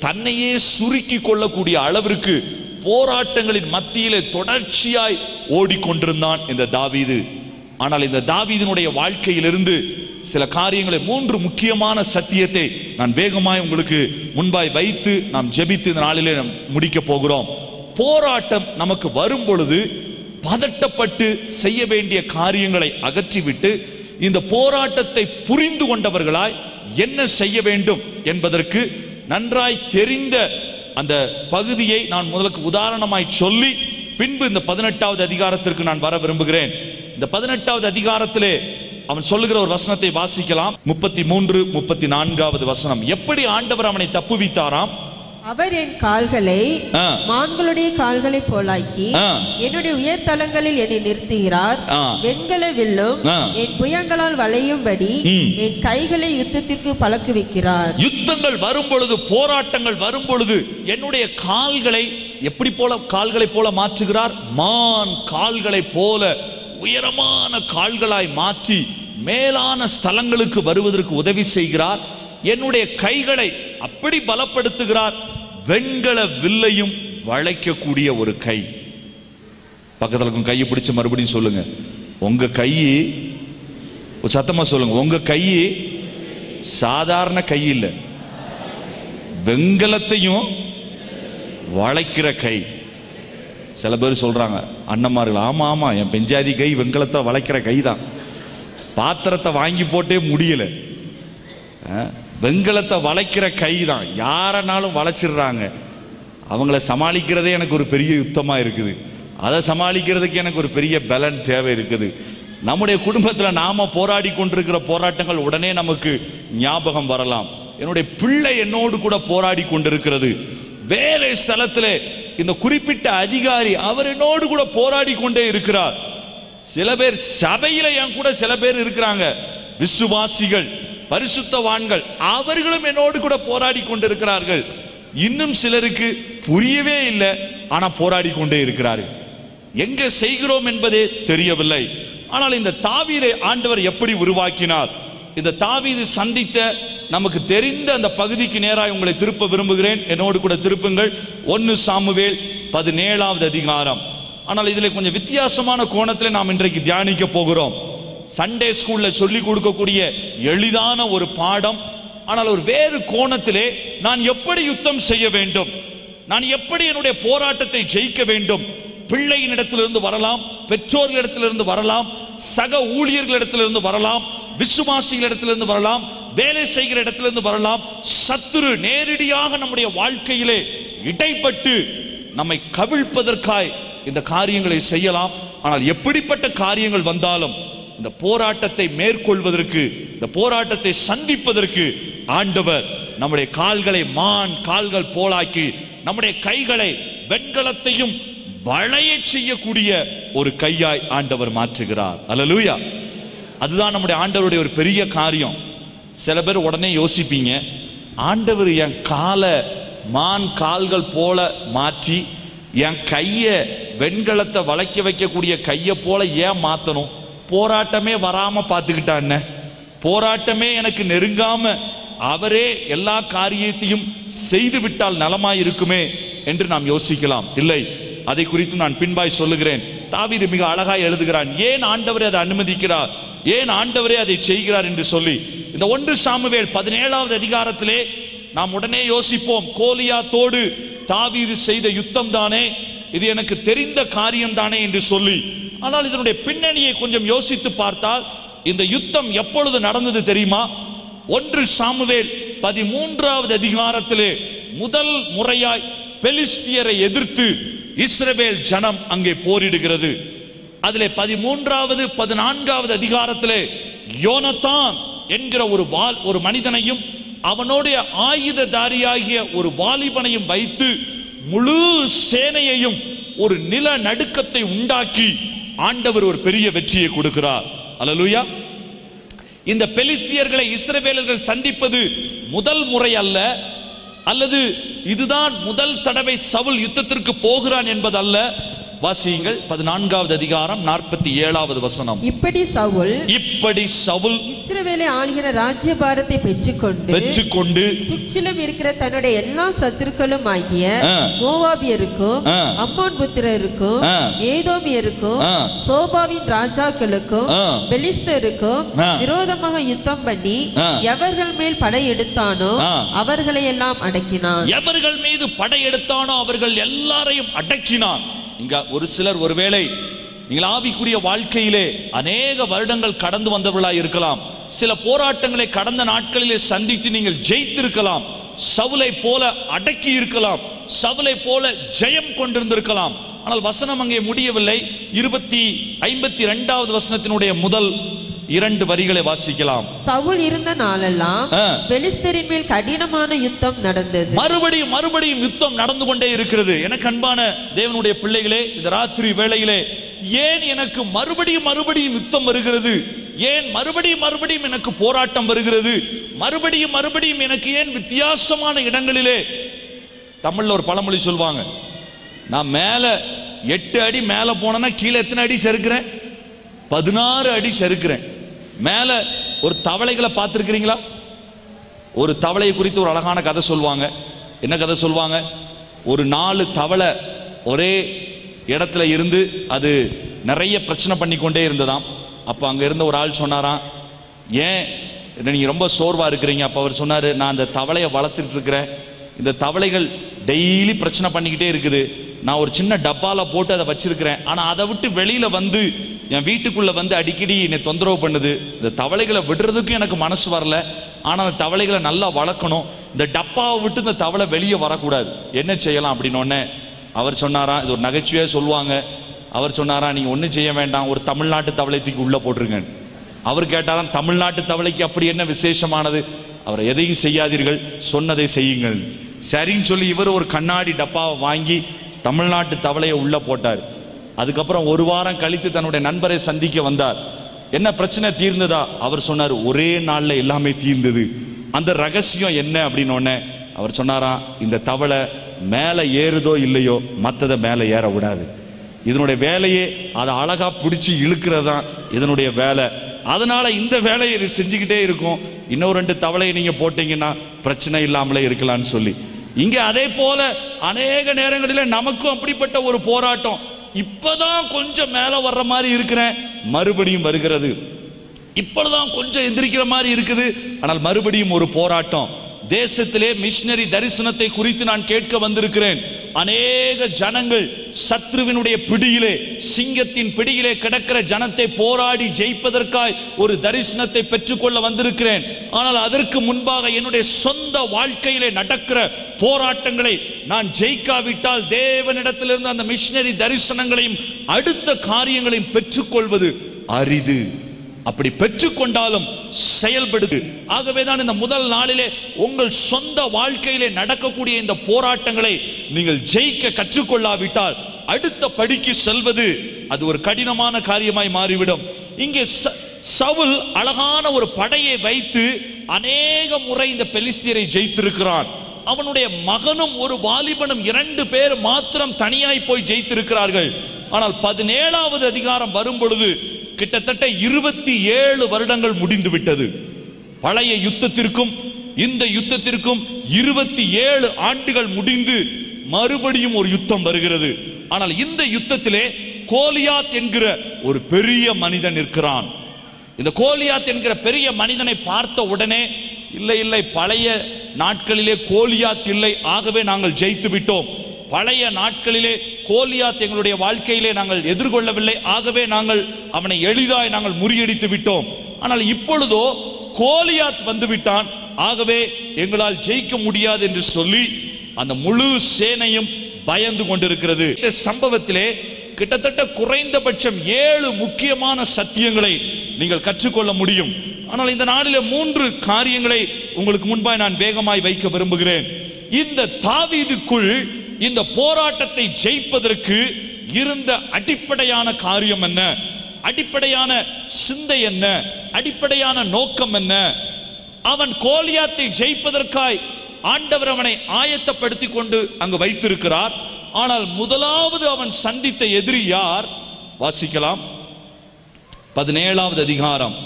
தன்னையே சுருக்கி கொள்ளக்கூடிய அளவிற்கு போராட்டங்களின் மத்தியிலே தொடர்ச்சியாய் ஓடிக்கொண்டிருந்தான் இந்த தாவீது. ஆனால் இந்த தாவீதினுடைய வாழ்க்கையிலிருந்து சில காரியங்களை, மூன்று முக்கியமான சத்தியத்தை நான் வேகமாய் உங்களுக்கு முன்பாய் வைத்து நாம் ஜெபித்து இந்த நாளிலே நாம் முடிக்க போகிறோம். போராட்டம் நமக்கு வரும் பொழுது பதட்டப்பட்டு செய்ய வேண்டிய காரியங்களை அகற்றிவிட்டு இந்த போராட்டத்தை புரிந்து கொண்டவர்களாய் என்ன செய்ய வேண்டும் என்பதற்கு நன்றாய் தெரிந்த அந்த பகுதியை நான் முதலுக்கு உதாரணமாய் சொல்லி பின்பு இந்த பதினெட்டாவது அதிகாரத்திற்கு நான் வர விரும்புகிறேன். இந்த பதினெட்டாவது அதிகாரத்திலே அவன் சொல்லுகிற ஒரு வசனத்தை வாசிக்கலாம். முப்பத்தி மூன்று முப்பத்தி நான்காவது வசனம். எப்படி ஆண்டவர் அவனை தப்புவித்தாராம்? அவர் என் கால்களை மான்களுடைய கால்களை போலாக்கி என்னுடைய உயர் தலங்களில் என்னை நிறுத்துகிறார். வெண்கல வில்லும் என் புயங்களால் வளையும்படி என் கைகளை யுத்தத்திற்கு பழக்கு வைக்கிறார். யுத்தங்கள் வரும் பொழுது, போராட்டங்கள் வரும் பொழுது என்னுடைய கால்களை எப்படி போல கால்களை போல மாற்றுகிறார்? மான் கால்களை போல உயரமான கால்களாய் மாற்றி மேலான ஸ்தலங்களுக்கு வருவதற்கு உதவி செய்கிறார். என்னுடைய கைகளை அப்படி பலப்படுத்துகிறார். வெண்கல வில்லையும் வளைக்கக்கூடிய ஒரு கை. பக்கத்தில் கையை பிடிச்சு மறுபடியும் சொல்லுங்க, உங்க கை சத்தமா சொல்லுங்க, உங்க கை சாதாரண கை இல்லை, வெண்கலத்தையும் வளைக்கிற கை. சில பேர் சொல்றாங்க அண்ணன்மார்கள், ஆமா ஆமா என் பெஞ்சாதி கை வெண்கலத்தை வளைக்கிற கை தான், பாத்திரத்தை வாங்கி போட்டே முடியல, வெண்கலத்தை வளைக்கிற கை தான், யாரனாலும் வளைச்சிடுறாங்க. அவங்கள சமாளிக்கிறதே எனக்கு ஒரு பெரிய யுத்தமாக இருக்குது, அதை சமாளிக்கிறதுக்கு எனக்கு ஒரு பெரிய பலன் தேவை இருக்குது. நம்முடைய குடும்பத்தில் நாம் போராடி கொண்டிருக்கிற போராட்டங்கள் உடனே நமக்கு ஞாபகம் வரலாம். என்னுடைய பிள்ளை என்னோடு கூட போராடி கொண்டிருக்கிறது. வேலை ஸ்தலத்தில் இந்த குறிப்பிட்ட அதிகாரி அவர் என்னோடு கூட போராடி கொண்டே இருக்கிறார். சில பேர் சபையில் என் கூட சில பேர் இருக்கிறாங்க, விசுவாசிகள் பரிசுத்தவான்கள், அவர்களும் என்னோடு கூட போராடி கொண்டிருக்கிறார்கள். இன்னும் சிலருக்கு புரியவே இல்லை, ஆனால் போராடி கொண்டே இருக்கிறார்கள். எங்க செய்கிறோம் என்பதே தெரியவில்லை. ஆனால் இந்த தாவீதை ஆண்டவர் எப்படி உருவாக்கினார்? இந்த தாவீது சந்தித்த நமக்கு தெரிந்த அந்த பகுதிக்கு நேராக உங்களை திருப்ப விரும்புகிறேன். என்னோடு கூட திருப்புங்கள், ஒன்று சாமுவேல் பதினேழாவது அதிகாரம். ஆனால் இதில் கொஞ்சம் வித்தியாசமான கோணத்தில் நாம் இன்றைக்கு தியானிக்க போகிறோம். சண்டே ஸ்கூல்ல சொல்லி கொடுக்கக்கூடிய எளிதான ஒரு பாடம், ஆனால் ஒரு வேறு கோணத்திலே நான் எப்படி யுத்தம் செய்ய வேண்டும், நான் எப்படி என்னுடைய போராட்டத்தை ஜெயிக்க வேண்டும். பிள்ளையின் இடத்திலிருந்து வரலாம், பெற்றோர்களிடத்திலிருந்து வரலாம், சக ஊழியர்களிடத்திலிருந்து வரலாம், விசுவாசிகளிடத்திலிருந்து வரலாம், வேலை செய்கிற இடத்திலிருந்து வரலாம். சத்துரு நேரடியாக நம்முடைய வாழ்க்கையிலே இடைப்பட்டு நம்மை கவிழ்ப்பதற்காய் இந்த காரியங்களை செய்யலாம். ஆனால் எப்படிப்பட்ட காரியங்கள் வந்தாலும் இந்த போராட்டத்தை மேற்கொள்வதற்கு, இந்த போராட்டத்தை சந்திப்பதற்கு ஆண்டவர் நம்முடைய கால்களை மான் கால்கள் போலாக்கி நம்முடைய கைகளை வெண்கலத்தையும் வளைய செய்யக்கூடிய ஒரு கையாய் ஆண்டவர் மாற்றுகிறார். அல்லேலூயா! அதுதான் நம்முடைய ஆண்டவருடைய ஒரு பெரிய காரியம். சில பேர் உடனே யோசிப்பீங்க, ஆண்டவர் என் காலை மான் கால்கள் போல மாற்றி என் கையை வெண்கலத்தை வளைக்க வைக்கக்கூடிய கையை போல ஏன் மாற்றணும்? போராட்டமே வராம பார்த்துக்கிட்டான், போராட்டமே எனக்கு நெருங்காம அவரே எல்லா காரியத்தையும் செய்து விட்டால் நலமாயிருக்குமே என்று நாம் யோசிக்கலாம். இல்லை, அதை குறித்து நான் பின்பாய் சொல்லுகிறேன். தாவீது மிக அழகாய் எழுதுகிறான், ஏன் ஆண்டவரே அதை அனுமதிக்கிறார், ஏன் ஆண்டவரே அதை செய்கிறார் என்று சொல்லி. இந்த ஒன்று சாமுவேல் பதினேழாவது அதிகாரத்திலே நாம் உடனே யோசிப்போம், கோலியாத்தோடு தாவீது செய்த யுத்தம் தானே, இது எனக்கு தெரிந்த காரியம் தானே என்று சொல்லி. ஆனால் இதனுடைய பின்னணியை கொஞ்சம் யோசித்து பார்த்தால் இந்த யுத்தம் எப்பொழுது நடந்தது தெரியுமா? ஒன்று சாமுவேல் பதிமூன்றாவது அதிகாரத்திலே முதல் முறையாய் பெலிஸ்தியரை எதிர்த்து இஸ்ரவேல் ஜனம் அங்கே போரிடுகிறது. அதிலே பதிமூன்றாவது பதினான்காவது அதிகாரத்திலே யோனத்தான் என்கிற ஒரு வால் ஒரு மனிதனையும் அவனுடைய ஆயுததாரியாகிய ஒரு வாலிபனையும் வைத்து முழு சேனையையும் ஒரு நில நடுக்கத்தை உண்டாக்கி ஆண்டவர் ஒரு பெரிய வெற்றியை கொடுக்கிறார். அல்லேலூயா. இந்த பெலிஸ்தியர்களை இஸ்ரவேலர்கள் சந்திப்பது முதல் முறை அல்ல, அல்லது இதுதான் முதல் தடவை சவுல் யுத்தத்திற்கு போகிறான் என்பதல்ல. வாசியுங்கள் பதினான்காவது அதிகாரம் நாற்பத்தி ஏழாவது வசனம். இப்படி சவுல் இப்படி சவுல் இஸ்ரவேலை ஆளுகிற ராஜ்யபாரத்தை பெற்றுக்கொண்டு பெற்றுக்கொண்டு சுற்றிலும் இருக்கிற தன்னுடைய எல்லா சத்துருக்களும் ஆகிய மோவாபியருக்கும் அம்மோன் புத்திரருக்கும் ஏதோமியருக்கும் சோபாவின் ராஜாக்களுக்கும் பெலிஸ்தருக்கும் விரோதமாக யுத்தம் பண்ணி எவர்கள் மேல் படையெடுத்தானோ அவர்களை எல்லாம் அடக்கினான். எவர்கள் மீது படையெடுத்தானோ அவர்கள் எல்லாரையும் அடக்கினான். இங்க ஒரு சிலர் ஒருவேளை நீங்கள் ஆவிக்குரிய வாழ்க்கையிலே அநேக வருடங்கள் கடந்து வந்தவர்களாய் இருக்கலாம். சில போராட்டங்களை கடந்த நாட்களிலே சந்தித்து நீங்கள் ஜெயித்திருக்கலாம். சவுலை போல அடக்கி இருக்கலாம். சவுலை போல ஜெயம் கொண்டிருந்திருக்கலாம். ஆனால் வசனம் அங்கே முடியவில்லை. இருபத்தி ஐம்பத்தி இரண்டாவது வசனத்தினுடைய முதல் இரண்டு வரிகளை வாசிக்கலாம். சவுல் இருந்த நாளெல்லாம் பெலிஸ்தரின் மேல் கடினமான யுத்தம் நடந்தது. மறுபடியும் மறுபடியும் யுத்தம் நடந்து கொண்டே இருக்கிறது. எனக்கு அன்பான தேவனுடைய பிள்ளைகளே, இந்த ராத்திரி வேளையிலே ஏன் எனக்கு மறுபடியும் மறுபடியும் யுத்தம் வருகிறது? ஏன் மறுபடியும் மறுபடியும் எனக்கு போராட்டம் வருகிறது? மறுபடியும் மறுபடியும் எனக்கு ஏன் வித்தியாசமான இடங்களிலே, தமிழ்ல ஒரு பழமொழி சொல்வாங்க, நான் மேல எட்டு அடி மேல போனேன்னா கீழே எத்தனை அடி செருக்கிறேன்? பதினாறு அடி செருக்கிறேன். மேலே ஒரு தவளைகளை பார்த்துருக்கிறீங்களா? ஒரு தவளையை குறித்து ஒரு அழகான கதை சொல்லுவாங்க. என்ன கதை சொல்லுவாங்க? ஒரு நாலு தவளை ஒரே இடத்துல இருந்து அது நிறைய பிரச்சனை பண்ணி கொண்டே இருந்ததாம். அப்போ அங்கே இருந்த ஒரு ஆள் சொன்னாராம், ஏன் நீங்கள் ரொம்ப சோர்வாக இருக்கிறீங்க? அப்போ அவர் சொன்னார், நான் அந்த தவளையை வளர்த்துட்டு இருக்கிறேன். இந்த தவளைகள் டெய்லி பிரச்சனை பண்ணிக்கிட்டே இருக்குது. நான் ஒரு சின்ன டப்பாவில் போட்டு அதை வச்சிருக்கிறேன். ஆனால் அதை விட்டு வெளியில் வந்து என் வீட்டுக்குள்ளே வந்து அடிக்கடி என்னை தொந்தரவு பண்ணுது. இந்த தவளைகளை விடுறதுக்கும் எனக்கு மனசு வரல. ஆனால் அந்த தவளைகளை நல்லா வளர்க்கணும். இந்த டப்பாவை விட்டு இந்த தவளை வெளியே வரக்கூடாது. என்ன செய்யலாம் அப்படின்னோடனே அவர் சொன்னாரா, இது ஒரு நகைச்சுவையாக சொல்லுவாங்க, அவர் சொன்னாரா, நீங்கள் ஒன்றும் செய்ய வேண்டாம், ஒரு தமிழ்நாட்டு தவளைத்துக்கு உள்ளே போட்டுருங்க. அவர் கேட்டாராம், தமிழ்நாட்டு தவளைக்கு அப்படி என்ன விசேஷமானது? அவர், எதையும் செய்யாதீர்கள், சொன்னதை செய்யுங்கள். சரின்னு சொல்லி இவர் ஒரு கண்ணாடி டப்பாவை வாங்கி தமிழ்நாட்டு தவளையை உள்ளே போட்டார். அதுக்கப்புறம் ஒரு வாரம் கழித்து தன்னுடைய நண்பரை சந்திக்க வந்தார். என்ன பிரச்சனை தீர்ந்ததா? அவர் சொன்னார், ஒரே நாளில் எல்லாமே தீர்ந்தது. அந்த ரகசியம் என்ன அப்படின்னு அவர் சொன்னாராம், இந்த தவளை மேலே ஏறுதோ இல்லையோ மற்றதை மேலே ஏற விடாது. இதனுடைய வேலையே அதை அழகாக பிடிச்சி இழுக்கிறதான் இதனுடைய வேலை. அதனால் இந்த வேலையை இது செஞ்சுக்கிட்டே இருக்கும். இன்னும் ரெண்டு தவளையை நீங்கள் போட்டிங்கன்னா பிரச்சனை இல்லாமலே இருக்கலான்னு சொல்லி. இங்கே அதே போல் அநேக நேரங்களில் நமக்கும் அப்படிப்பட்ட ஒரு போராட்டம். இப்பதான் கொஞ்சம் மேல வர்ற மாதிரி இருக்கிறேன், மறுபடியும் வருகிறது. இப்பதான் கொஞ்சம் எந்திரிக்கிற மாதிரி இருக்குது, ஆனால் மறுபடியும் ஒரு போராட்டம். தேசத்திலே மிஷனரி தரிசனத்தை குறித்து நான் கேட்க வந்திருக்கிறேன். அநேக ஜனங்கள் சத்ருவினுடைய பிடியிலே, சிங்கத்தின் பிடியிலே கிடக்கிற ஜனத்தை போராடி ஜெயிப்பதற்காய் ஒரு தரிசனத்தை பெற்றுக்கொள்ள வந்திருக்கிறேன். ஆனால் அதற்கு முன்பாக என்னுடைய சொந்த வாழ்க்கையிலே நடக்கிற போராட்டங்களை நான் ஜெயிக்காவிட்டால் தேவனிடத்திலிருந்து அந்த மிஷனரி தரிசனங்களையும் அடுத்த காரியங்களையும் பெற்றுக்கொள்வது அரிது. அப்படி பெற்றுக்கொண்டாலும் செயல்படுது. ஆகவேதான் இந்த முதல் நாளிலே உங்கள் சொந்த வாழ்க்கையிலே நடக்கக்கூடிய இந்த போராட்டங்களை நீங்கள் ஜெயிக்க கற்றுக்கொள்ளாவிட்டால் அடுத்த படிக்கு செல்வது அது ஒரு கடினமான காரியமாய் மாறிவிடும். இங்கே சவுல் அழகான ஒரு படையை வைத்து அநேக முறை இந்த பெலிஸ்தியரை ஜெயித்திருக்கிறான். அவனுடைய மகனும் ஒரு வாலிபனும் இரண்டு பேர் மாத்திரம் தனியாய் போய் ஜெயித்திருக்கிறார்கள். ஆனால் பதினேழாவது அதிகாரம் வரும் பொழுது கிட்டத்தட்ட இருபத்தி ஏழு வருடங்கள் முடிந்து விட்டது. பழைய யுத்தத்திற்கும் இந்த யுத்தத்திற்கும் இருபத்தி ஏழு ஆண்டுகள் முடிந்து மறுபடியும் ஒரு யுத்தம் வருகிறது. ஆனால் இந்த யுத்தத்திலே கோலியாத் என்கிற ஒரு பெரிய மனிதன் இருக்கிறான். இந்த கோலியாத் என்கிற பெரிய மனிதனை பார்த்த உடனே, இல்லை இல்லை, பழைய நாட்களிலே கோலியாத் இல்லை, ஆகவே நாங்கள் ஜெயித்து விட்டோம். பழைய நாட்களிலே கோலியாத் எங்களுடைய வாழ்க்கையிலே நாங்கள் எதிர்கொள்ளவில்லை, ஆகவே நாங்கள் அவனை எளிதாய் நாங்கள் முறியடித்து விட்டோம். ஆனால் இப்பொழுதோ கோலியாத் வந்துவிட்டான். ஆகவே எங்களால் ஜெயிக்க முடியாது என்று சொல்லி அந்த முழு சேனையும் பயந்து கொண்டிருக்கிறது. இந்த சம்பவத்திலே கிட்டத்தட்ட குறைந்தபட்சம் ஏழு முக்கியமான சத்தியங்களை நீங்கள் கற்றுக்கொள்ள முடியும். ஆனால் இந்த நாளிலே மூன்று காரியங்களை உங்களுக்கு முன்பாய் நான் வேகமாய் வைக்க விரும்புகிறேன். இந்த தாவீதுக்குள் இந்த போராட்டத்தை ஜெயிப்பதற்கு இருந்த அடிப்படையான காரியம் என்ன, அடிப்படையான சிந்தை என்ன, அடிப்படையான நோக்கம் என்ன? அவன் கோலியாத்தை ஜெயிப்பதற்காய் ஆண்டவர் அவனை ஆயத்தப்படுத்திக் கொண்டு அங்கு வைத்திருக்கிறார். ஆனால் முதலாவது அவன் சந்தித்த எதிரி யார்? வாசிக்கலாம். பதினேழாவது அதிகாரம்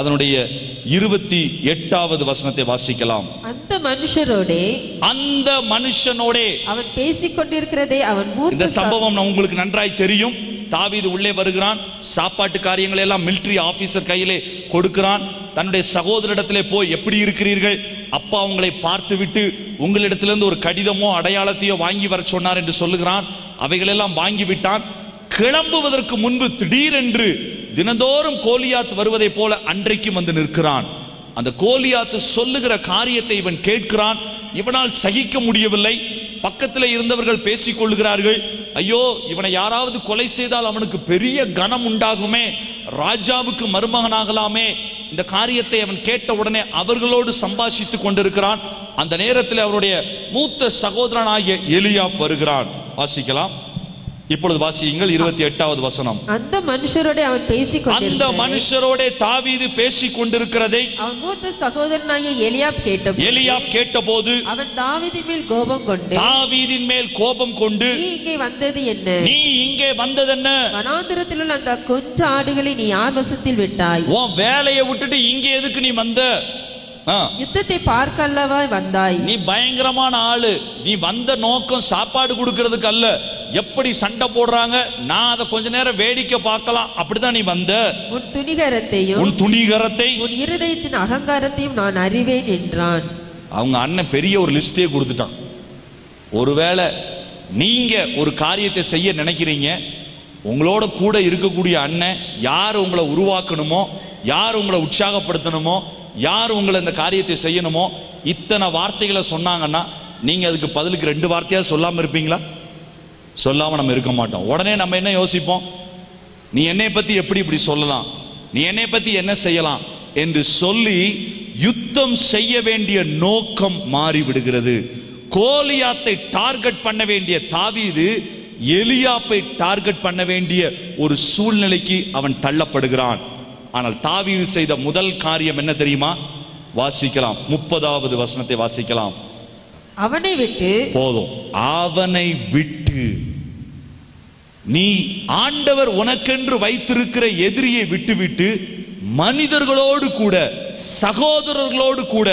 அதனுடைய இருபத்தி எட்டாவது வசனத்தை வாசிக்கலாம். அந்த மனுஷரோடே அந்த மனுஷனோடே அவன் பேசிக்கொண்டிருக்கிறதே அவன். இந்த சம்பவம் உங்களுக்கு நன்றாய் தெரியும். தாவீது உள்ளே வருகிறான், சாப்பாட்டு காரியங்களை எல்லாம் மிலிட்டரி ஆபீசர் கையிலே கொடுக்கிறான். தன்னுடைய சகோதரிடத்திலே போய் எப்படி இருக்கிறீர்கள், அப்பா உங்களை பார்த்து விட்டு உங்களிடத்திலிருந்து ஒரு கடிதமோ அடையாளத்தையோ வாங்கி வர சொன்னார் என்று சொல்லுகிறான். அவைகளெல்லாம் வாங்கி விட்டான். கிளம்புவதற்கு முன்பு திடீரென்று தினந்தோறும் கோலியாத் வருவதை போல அன்றைக்கு வந்து நிற்கிறான். அந்த கோலியாத்து சொல்லுகிற காரியத்தை இவன் கேட்கிறான். இவனால் சகிக்க முடியவில்லை. பக்கத்தில் இருந்தவர்கள் பேசிக்கொள்கிறார்கள், ஐயோ இவனை யாராவது கொலை செய்தால் அவனுக்கு பெரிய கனம் உண்டாகுமே, ராஜாவுக்கு மருமகனாகலாமே. இந்த காரியத்தை அவன் கேட்ட உடனே அவர்களோடு சம்பாஷித்து கொண்டிருக்கிறான். அந்த நேரத்தில் அவருடைய மூத்த சகோதரனாகிய எலியாப் வருகிறான். வாசிக்கலாம். இப்பொழுது வாசியுங்கள் இருபத்தி எட்டாவது வசனம். அந்த மனுஷரோட அவன் பேசிக் அந்த மனுஷரோட தாவீது பேசிக் கொண்டிருக்கிறதை அவன் மூத்த சகோதரனாகிய எலியாப் கேட்ட எலியாப் கேட்டபோது அவன் தாவீதின் மேல் கோபம் கொண்டு தாவீதின் மேல் கோபம் கொண்டு நீ இங்கே வந்தது என்ன நீ இங்கே வந்தது என்ன வனாந்திரத்தில் உள்ள அந்த கொஞ்ச ஆடுகளை நீ யார் வசத்தில் விட்டாய், உன் வேலையை விட்டுட்டு இங்கே எதுக்கு நீ வந்த, யுத்தத்தை பார்க்க அல்லவா வந்தாய், நீ பயங்கரமான ஆளு, நீ வந்த நோக்கம் சாப்பாடு கொடுக்கிறதுக்கு அல்ல, எப்படி சண்டை போடுறாங்க நான் அதை கொஞ்ச நேரம் வேடிக்கை பார்க்கலாம், அப்படிதான் நீ வந்த, உன் துணிகரத்தையும் உன் துணிகரத்தை உன் இருதயத்தின் அகங்காரத்தையும் நான் அறிவேன் என்றான். அவங்க அண்ணன் பெரிய ஒரு லிஸ்டே கொடுத்துட்டான். ஒருவேளை நீங்க ஒரு காரியத்தை செய்ய நினைக்கிறீங்க, உங்களோட கூட இருக்கக்கூடிய அண்ணன் யார் உங்களை உருவாக்கணுமோ, யார் உங்களை உற்சாகப்படுத்தணுமோ, யார் உங்களை இந்த காரியத்தை செய்யணுமோ, இத்தனை வார்த்தைகளை சொன்னாங்கன்னா நீங்கள் அதுக்கு பதிலுக்கு ரெண்டு வார்த்தையாக சொல்லாமல் இருப்பீங்களா? சொல்லாமல் நம்ம இருக்க மாட்டோம். உடனே நம்ம என்ன யோசிப்போம், நீ என்னை பற்றி எப்படி இப்படி சொல்லலாம், நீ என்னை பற்றி என்ன செய்யலாம் என்று சொல்லி யுத்தம் செய்ய வேண்டிய நோக்கம் மாறிவிடுகிறது. கோலியாத்தை டார்கெட் பண்ண வேண்டிய தாவீது எலியாப்பை டார்கெட் பண்ண வேண்டிய ஒரு சூழ்நிலைக்கு அவன் தள்ளப்படுகிறான். ஆனால் தாவீது செய்த முதல் காரியம் என்ன தெரியுமா? வாசிக்கலாம் முப்பதாவது வசனத்தை வாசிக்கலாம். அவனை விட்டு போதும், அவனை விட்டு, நீ ஆண்டவர் உனக்கென்று வைத்திருக்கிற எதிரியை விட்டுவிட்டு மனிதர்களோடு கூட சகோதரர்களோடு கூட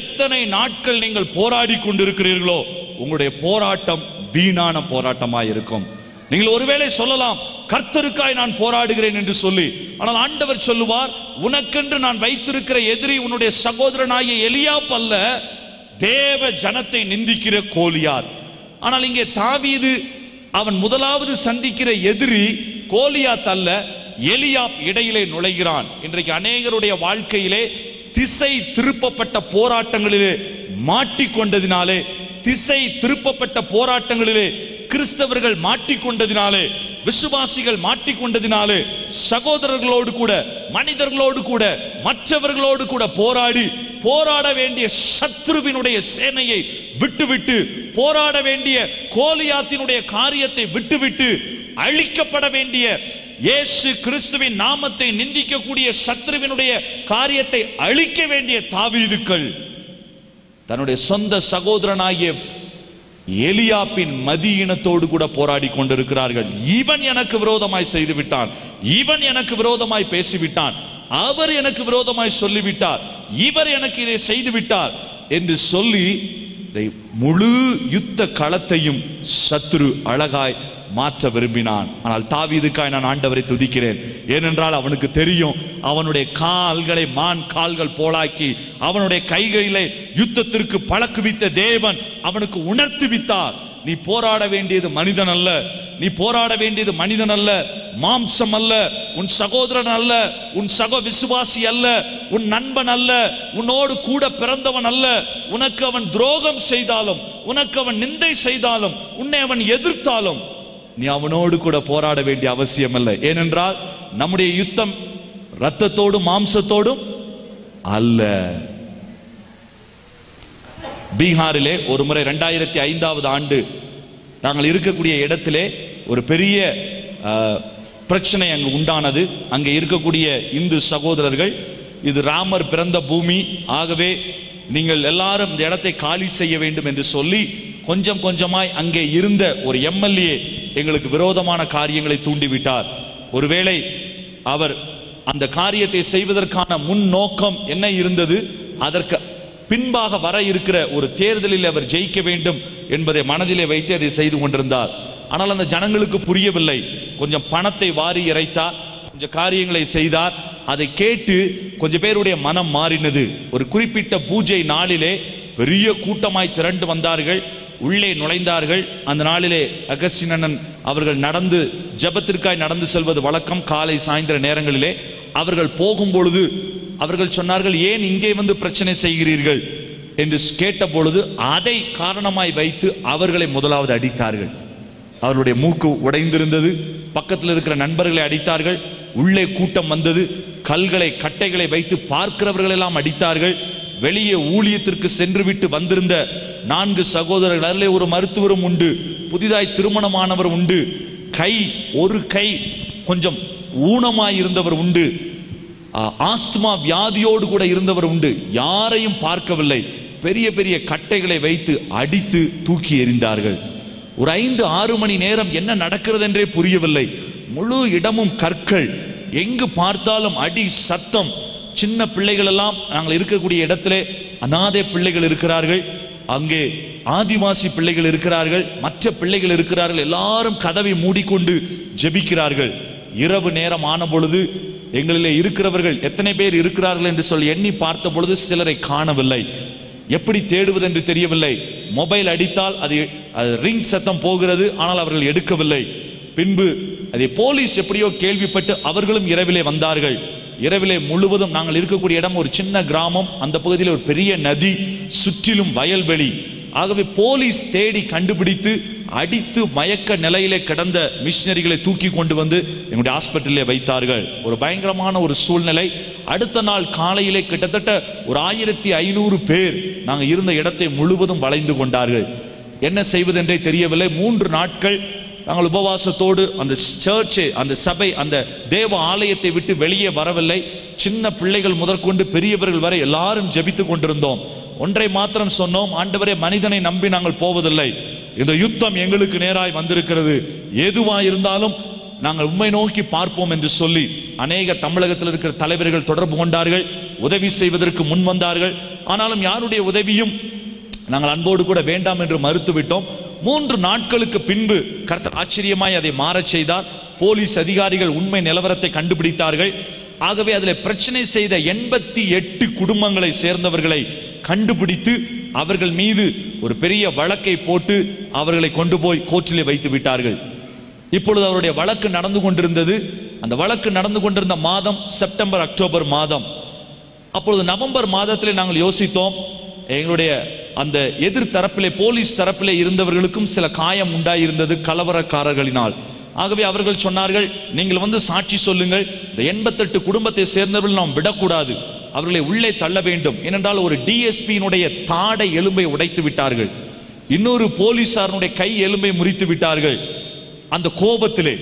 எத்தனை நாட்கள் நீங்கள் போராடி கொண்டிருக்கிறீர்களோ உங்களுடைய போராட்டம் வீணான போராட்டமாக இருக்கும். நீங்கள் ஒருவேளை சொல்லலாம் கர்த்தருக்காய் நான் போராடுகிறேன் என்று சொல்லி, ஆனால் ஆண்டவர் சொல்லுவார் உனக்கென்று நான் வைத்திருக்கிற எதிரி உன்னுடைய சகோதரனாகிய எலியாப் அல்ல, தேவ ஜனத்தை நிந்திக்கிற கோலியாத். ஆனால் இங்கே தாவீது அவன் முதலாவது சந்திக்கிற எதிரி கோலியாத் அல்ல, எலியாப் இடையிலே நுழைகிறான். இன்றைக்கு அநேகருடைய வாழ்க்கையிலே திசை திருப்பப்பட்ட போராட்டங்களிலே மாட்டிக்கொண்டதினாலே, திசை திருப்பப்பட்ட போராட்டங்களிலே கிறிஸ்தவர்கள் மாட்டிக்கொண்டதினாலே, விசுவாசிகள் மாட்டிக்கொண்டதினாலே சகோதரர்களோடு கூட மனிதர்களோடு கூட மற்றவர்களோடு கூட போராடி போராட வேண்டிய சத்ருவினுடைய சேனையை விட்டுவிட்டு, போராட வேண்டிய கோலியாத்தினுடைய காரியத்தை விட்டுவிட்டு, அழிக்கப்பட வேண்டிய இயேசு கிறிஸ்துவின் நாமத்தை நிந்திக்கக்கூடிய சத்ருவினுடைய காரியத்தை அழிக்க வேண்டிய தாவீதுக்கள் தன்னுடைய சொந்த சகோதரனாகிய எலியாப்பின் மதி இனத்தோடு கூட போராடி கொண்டிருக்கிறார்கள். இவன் எனக்கு விரோதமாய் செய்து விட்டான், இவன் எனக்கு விரோதமாய் பேசிவிட்டான், அவர் எனக்கு விரோதமாய் சொல்லிவிட்டார், இவர் எனக்கு இதை செய்து விட்டார் என்று சொல்லி முழு யுத்த களத்தையும் சத்துரு அழகாய் மாற்ற விரும்பினான். ஆனால் தாவீதுக்காய் நான் ஆண்டவரை துதிக்கிறேன். ஏனென்றால் அவனுக்கு தெரியும் அவனுடைய கால்களை மான் கால்கள் போலாக்கி அவனுடைய கைகளிலே யுத்தத்திற்கு பழக்குவித்த தேவன் அவனுக்கு உணர்த்துவித்தார். நீ போராட வேண்டியது மனிதன் அல்ல, நீ போராட வேண்டியது மனிதன் அல்ல, மாம்சம் அல்ல, உன் சகோதரன் அல்ல, உன் சக விசுவாசி அல்ல, உன் நண்பன் அல்ல, உன்னோடு கூட பிறந்தவன் அல்ல. உனக்கு அவன் துரோகம் செய்தாலும், உனக்கு அவன் நிந்தை செய்தாலும், உன்னை அவன் எதிர்த்தாலும் நீ அவனோடு கூட போராட வேண்டிய அவசியம் அல்ல. ஏனென்றால் நம்முடைய யுத்தம் இரத்தத்தோடும் மாம்சத்தோடும் அல்ல. பீகாரிலே ஒரு முறை ரெண்டாயிரத்தி ஐந்தாவது ஆண்டு நாங்கள் இருக்கக்கூடிய இடத்திலே ஒரு பெரிய பிரச்சனை அங்கு உண்டானது. அங்கே இருக்கக்கூடிய இந்து சகோதரர்கள், இது ராமர் பிறந்த பூமி, ஆகவே நீங்கள் எல்லாரும் இந்த இடத்தை காலி செய்ய வேண்டும் என்று சொல்லி கொஞ்சம் கொஞ்சமாய் அங்கே இருந்த ஒரு எம்எல்ஏ எங்களுக்கு விரோதமான காரியங்களை தூண்டிவிட்டார். ஒருவேளை அவர் அந்த காரியத்தை செய்வதற்கான முன் நோக்கம் என்ன இருந்தது, அதற்கு பின்பாக வர இருக்கிற ஒரு தேர்தலில் அவர் ஜெயிக்க வேண்டும் என்பதை மனதிலே வைத்து அதை செய்து கொண்டிருந்தார். ஆனால் அந்த ஜனங்களுக்கு புரியவில்லை. கொஞ்சம் பணத்தை வாரி இறைத்தார், கொஞ்சம் காரியங்களை செய்தார். அதை கேட்டு கொஞ்சம் பேருடைய மனம் மாறினது. ஒரு குறிப்பிட்ட பூஜை நாளிலே பெரிய கூட்டமாய் திரண்டு வந்தார்கள், உள்ளே நுழைந்தார்கள். அந்த நாளிலே அகஸ்டினன் அவர்கள் நடந்து ஜபத்திற்காய் நடந்து செல்வது வழக்கம். காலை சாயந்தர நேரங்களிலே அவர்கள் போகும்பொழுது அவர்கள் சொன்னார்கள், ஏன் இங்கே வந்து பிரச்சனை செய்கிறீர்கள் என்று கேட்ட பொழுது அதை காரணமாய் வைத்து அவர்களை முதலாவது அடித்தார்கள். அவர்களுடைய மூக்கு உடைந்திருந்தது, பக்கத்தில் இருக்கிற நண்பர்களை அடித்தார்கள், உள்ளே கூட்டம் வந்தது, கல்களை கட்டைகளை வைத்து பார்க்கிறவர்களெல்லாம் அடித்தார்கள். வெளியே ஊழியத்திற்கு சென்று விட்டு வந்திருந்த நான்கு சகோதரர்கள், அதிலே ஒரு மருத்துவரும் உண்டு, புதிதாய் திருமணமானவர் உண்டு, கை ஒரு கை கொஞ்சம் ஊனமாய் இருந்தவர் உண்டு, ஆஸ்துமா வியாதியோடு கூட இருந்தவர் உண்டு. யாரையும் பார்க்கவில்லை, பெரிய பெரிய கட்டைகளை வைத்து அடித்து தூக்கி எறிந்தார்கள். ஒரு ஐந்து ஆறு மணி நேரம் என்ன நடக்கிறது என்றே புரியவில்லை. முழு இடமும் கற்கள், எங்கு பார்த்தாலும் அடி சத்தம். சின்ன பிள்ளைகள் எல்லாம், நாங்கள் இருக்கக்கூடிய இடத்திலே அநாதை பிள்ளைகள் இருக்கிறார்கள், அங்கே ஆதிவாசி பிள்ளைகள் இருக்கிறார்கள், மற்ற பிள்ளைகள் இருக்கிறார்கள். எல்லாரும் கதவை மூடிக்கொண்டு ஜெபிக்கிறார்கள். இரவு நேரம் ஆன பொழுது எங்களிலே இருக்கிறவர்கள் எத்தனை பேர் இருக்கிறார்கள் என்று சொல்லி எண்ணி பார்த்த பொழுது சிலரை காணவில்லை. எப்படி தேடுவது என்று தெரியவில்லை. மொபைல் அடித்தால் அது ரிங் சத்தம் போகிறது, ஆனால் அவர்கள் எடுக்கவில்லை. பின்பு அதை போலீஸ் எப்படியோ கேள்விப்பட்டு அவர்களும் இரவிலே வந்தார்கள். இரவிலே முழுவதும், நாங்கள் இருக்கக்கூடிய இடம் ஒரு சின்ன கிராமம், அந்த பகுதியில் ஒரு பெரிய நதி, சுற்றிலும் வயல்வெளி. ஆகவே போலீஸ் தேடி கண்டுபிடித்து அடித்து மயக்க நிலையிலே கிடந்த மிஷினரிகளை தூக்கி கொண்டு வந்து எங்களுடைய ஹாஸ்பிட்டலில் வைத்தார்கள். ஒரு பயங்கரமான ஒரு சூழ்நிலை. அடுத்த நாள் காலையிலே கிட்டத்தட்ட ஒரு ஆயிரத்தி ஐநூறு பேர் நாங்கள் இருந்த இடத்தை முழுவதும் வளைந்து கொண்டார்கள். என்ன செய்வதென்றே தெரியவில்லை. மூன்று நாட்கள் நாங்கள் உபவாசத்தோடு அந்த சர்ச்சு, அந்த சபை, அந்த தேவ ஆலயத்தை விட்டு வெளியே வரவில்லை. சின்ன பிள்ளைகள் முதற்கொண்டு பெரியவர்கள் வரை எல்லாரும் ஜெபித்து கொண்டிருந்தோம். ஒன்றை மாத்திரம் சொன்னோம், ஆண்டவரே, மனிதனை நம்பி நாங்கள் போவதில்லை, இந்த யுத்தம் எங்களுக்கு நேராய் வந்திருக்கிறது, எதுவா இருந்தாலும் நாங்கள் உண்மை நோக்கி பார்ப்போம் என்று சொல்லி அநேக தமிழகத்தில் இருக்கிற தலைவர்கள் தொடர்பு கொண்டார்கள், உதவி செய்வதற்கு முன் வந்தார்கள். ஆனாலும் யாருடைய உதவியும் நாங்கள் அன்போடு கூட வேண்டாம் என்று மறுத்துவிட்டோம். மூன்று நாட்களுக்கு பின்பு கர்த்தர் ஆச்சரியமாய் அதை மாறச் செய்தார். போலீஸ் அதிகாரிகள் உண்மை நிலவரத்தை கண்டுபிடித்தார்கள். ஆகவே அதில் பிரச்சனை செய்த எண்பத்தி எட்டு குடும்பங்களை சேர்ந்தவர்களை கண்டுபிடித்து அவர்கள் மீது ஒரு பெரிய வழக்கை போட்டு அவர்களை கொண்டு போய் கோர்ட்டிலே வைத்து விட்டார்கள். இப்பொழுது அவருடைய வழக்கு நடந்து கொண்டிருந்தது. அந்த வழக்கு நடந்து கொண்டிருந்த மாதம் செப்டம்பர் அக்டோபர் மாதம். அப்பொழுது நவம்பர் மாதத்திலே நாங்கள் யோசித்தோம், எங்களுடைய அந்த எதிர்த்தரப்பிலே போலீஸ் தரப்பிலே இருந்தவர்களுக்கும் சில காயம் உண்டாயிருந்தது கலவரக்காரர்களினால். ஆகவே அவர்கள் சொன்னார்கள், நீங்கள் வந்து சாட்சி சொல்லுங்கள், இந்த எண்பத்தெட்டு குடும்பத்தை சேர்ந்தவர்கள் நாம் விடக்கூடாது, அவர்களை உள்ளே தள்ள வேண்டும். ஏனென்றால் ஒரு டிஎஸ்பியினுடைய தாடை எலும்பை உடைத்து விட்டார்கள், இன்னொரு போலீசாரனுடைய கை எலும்பை முறித்து விட்டார்கள் அந்த கோபத்திலே.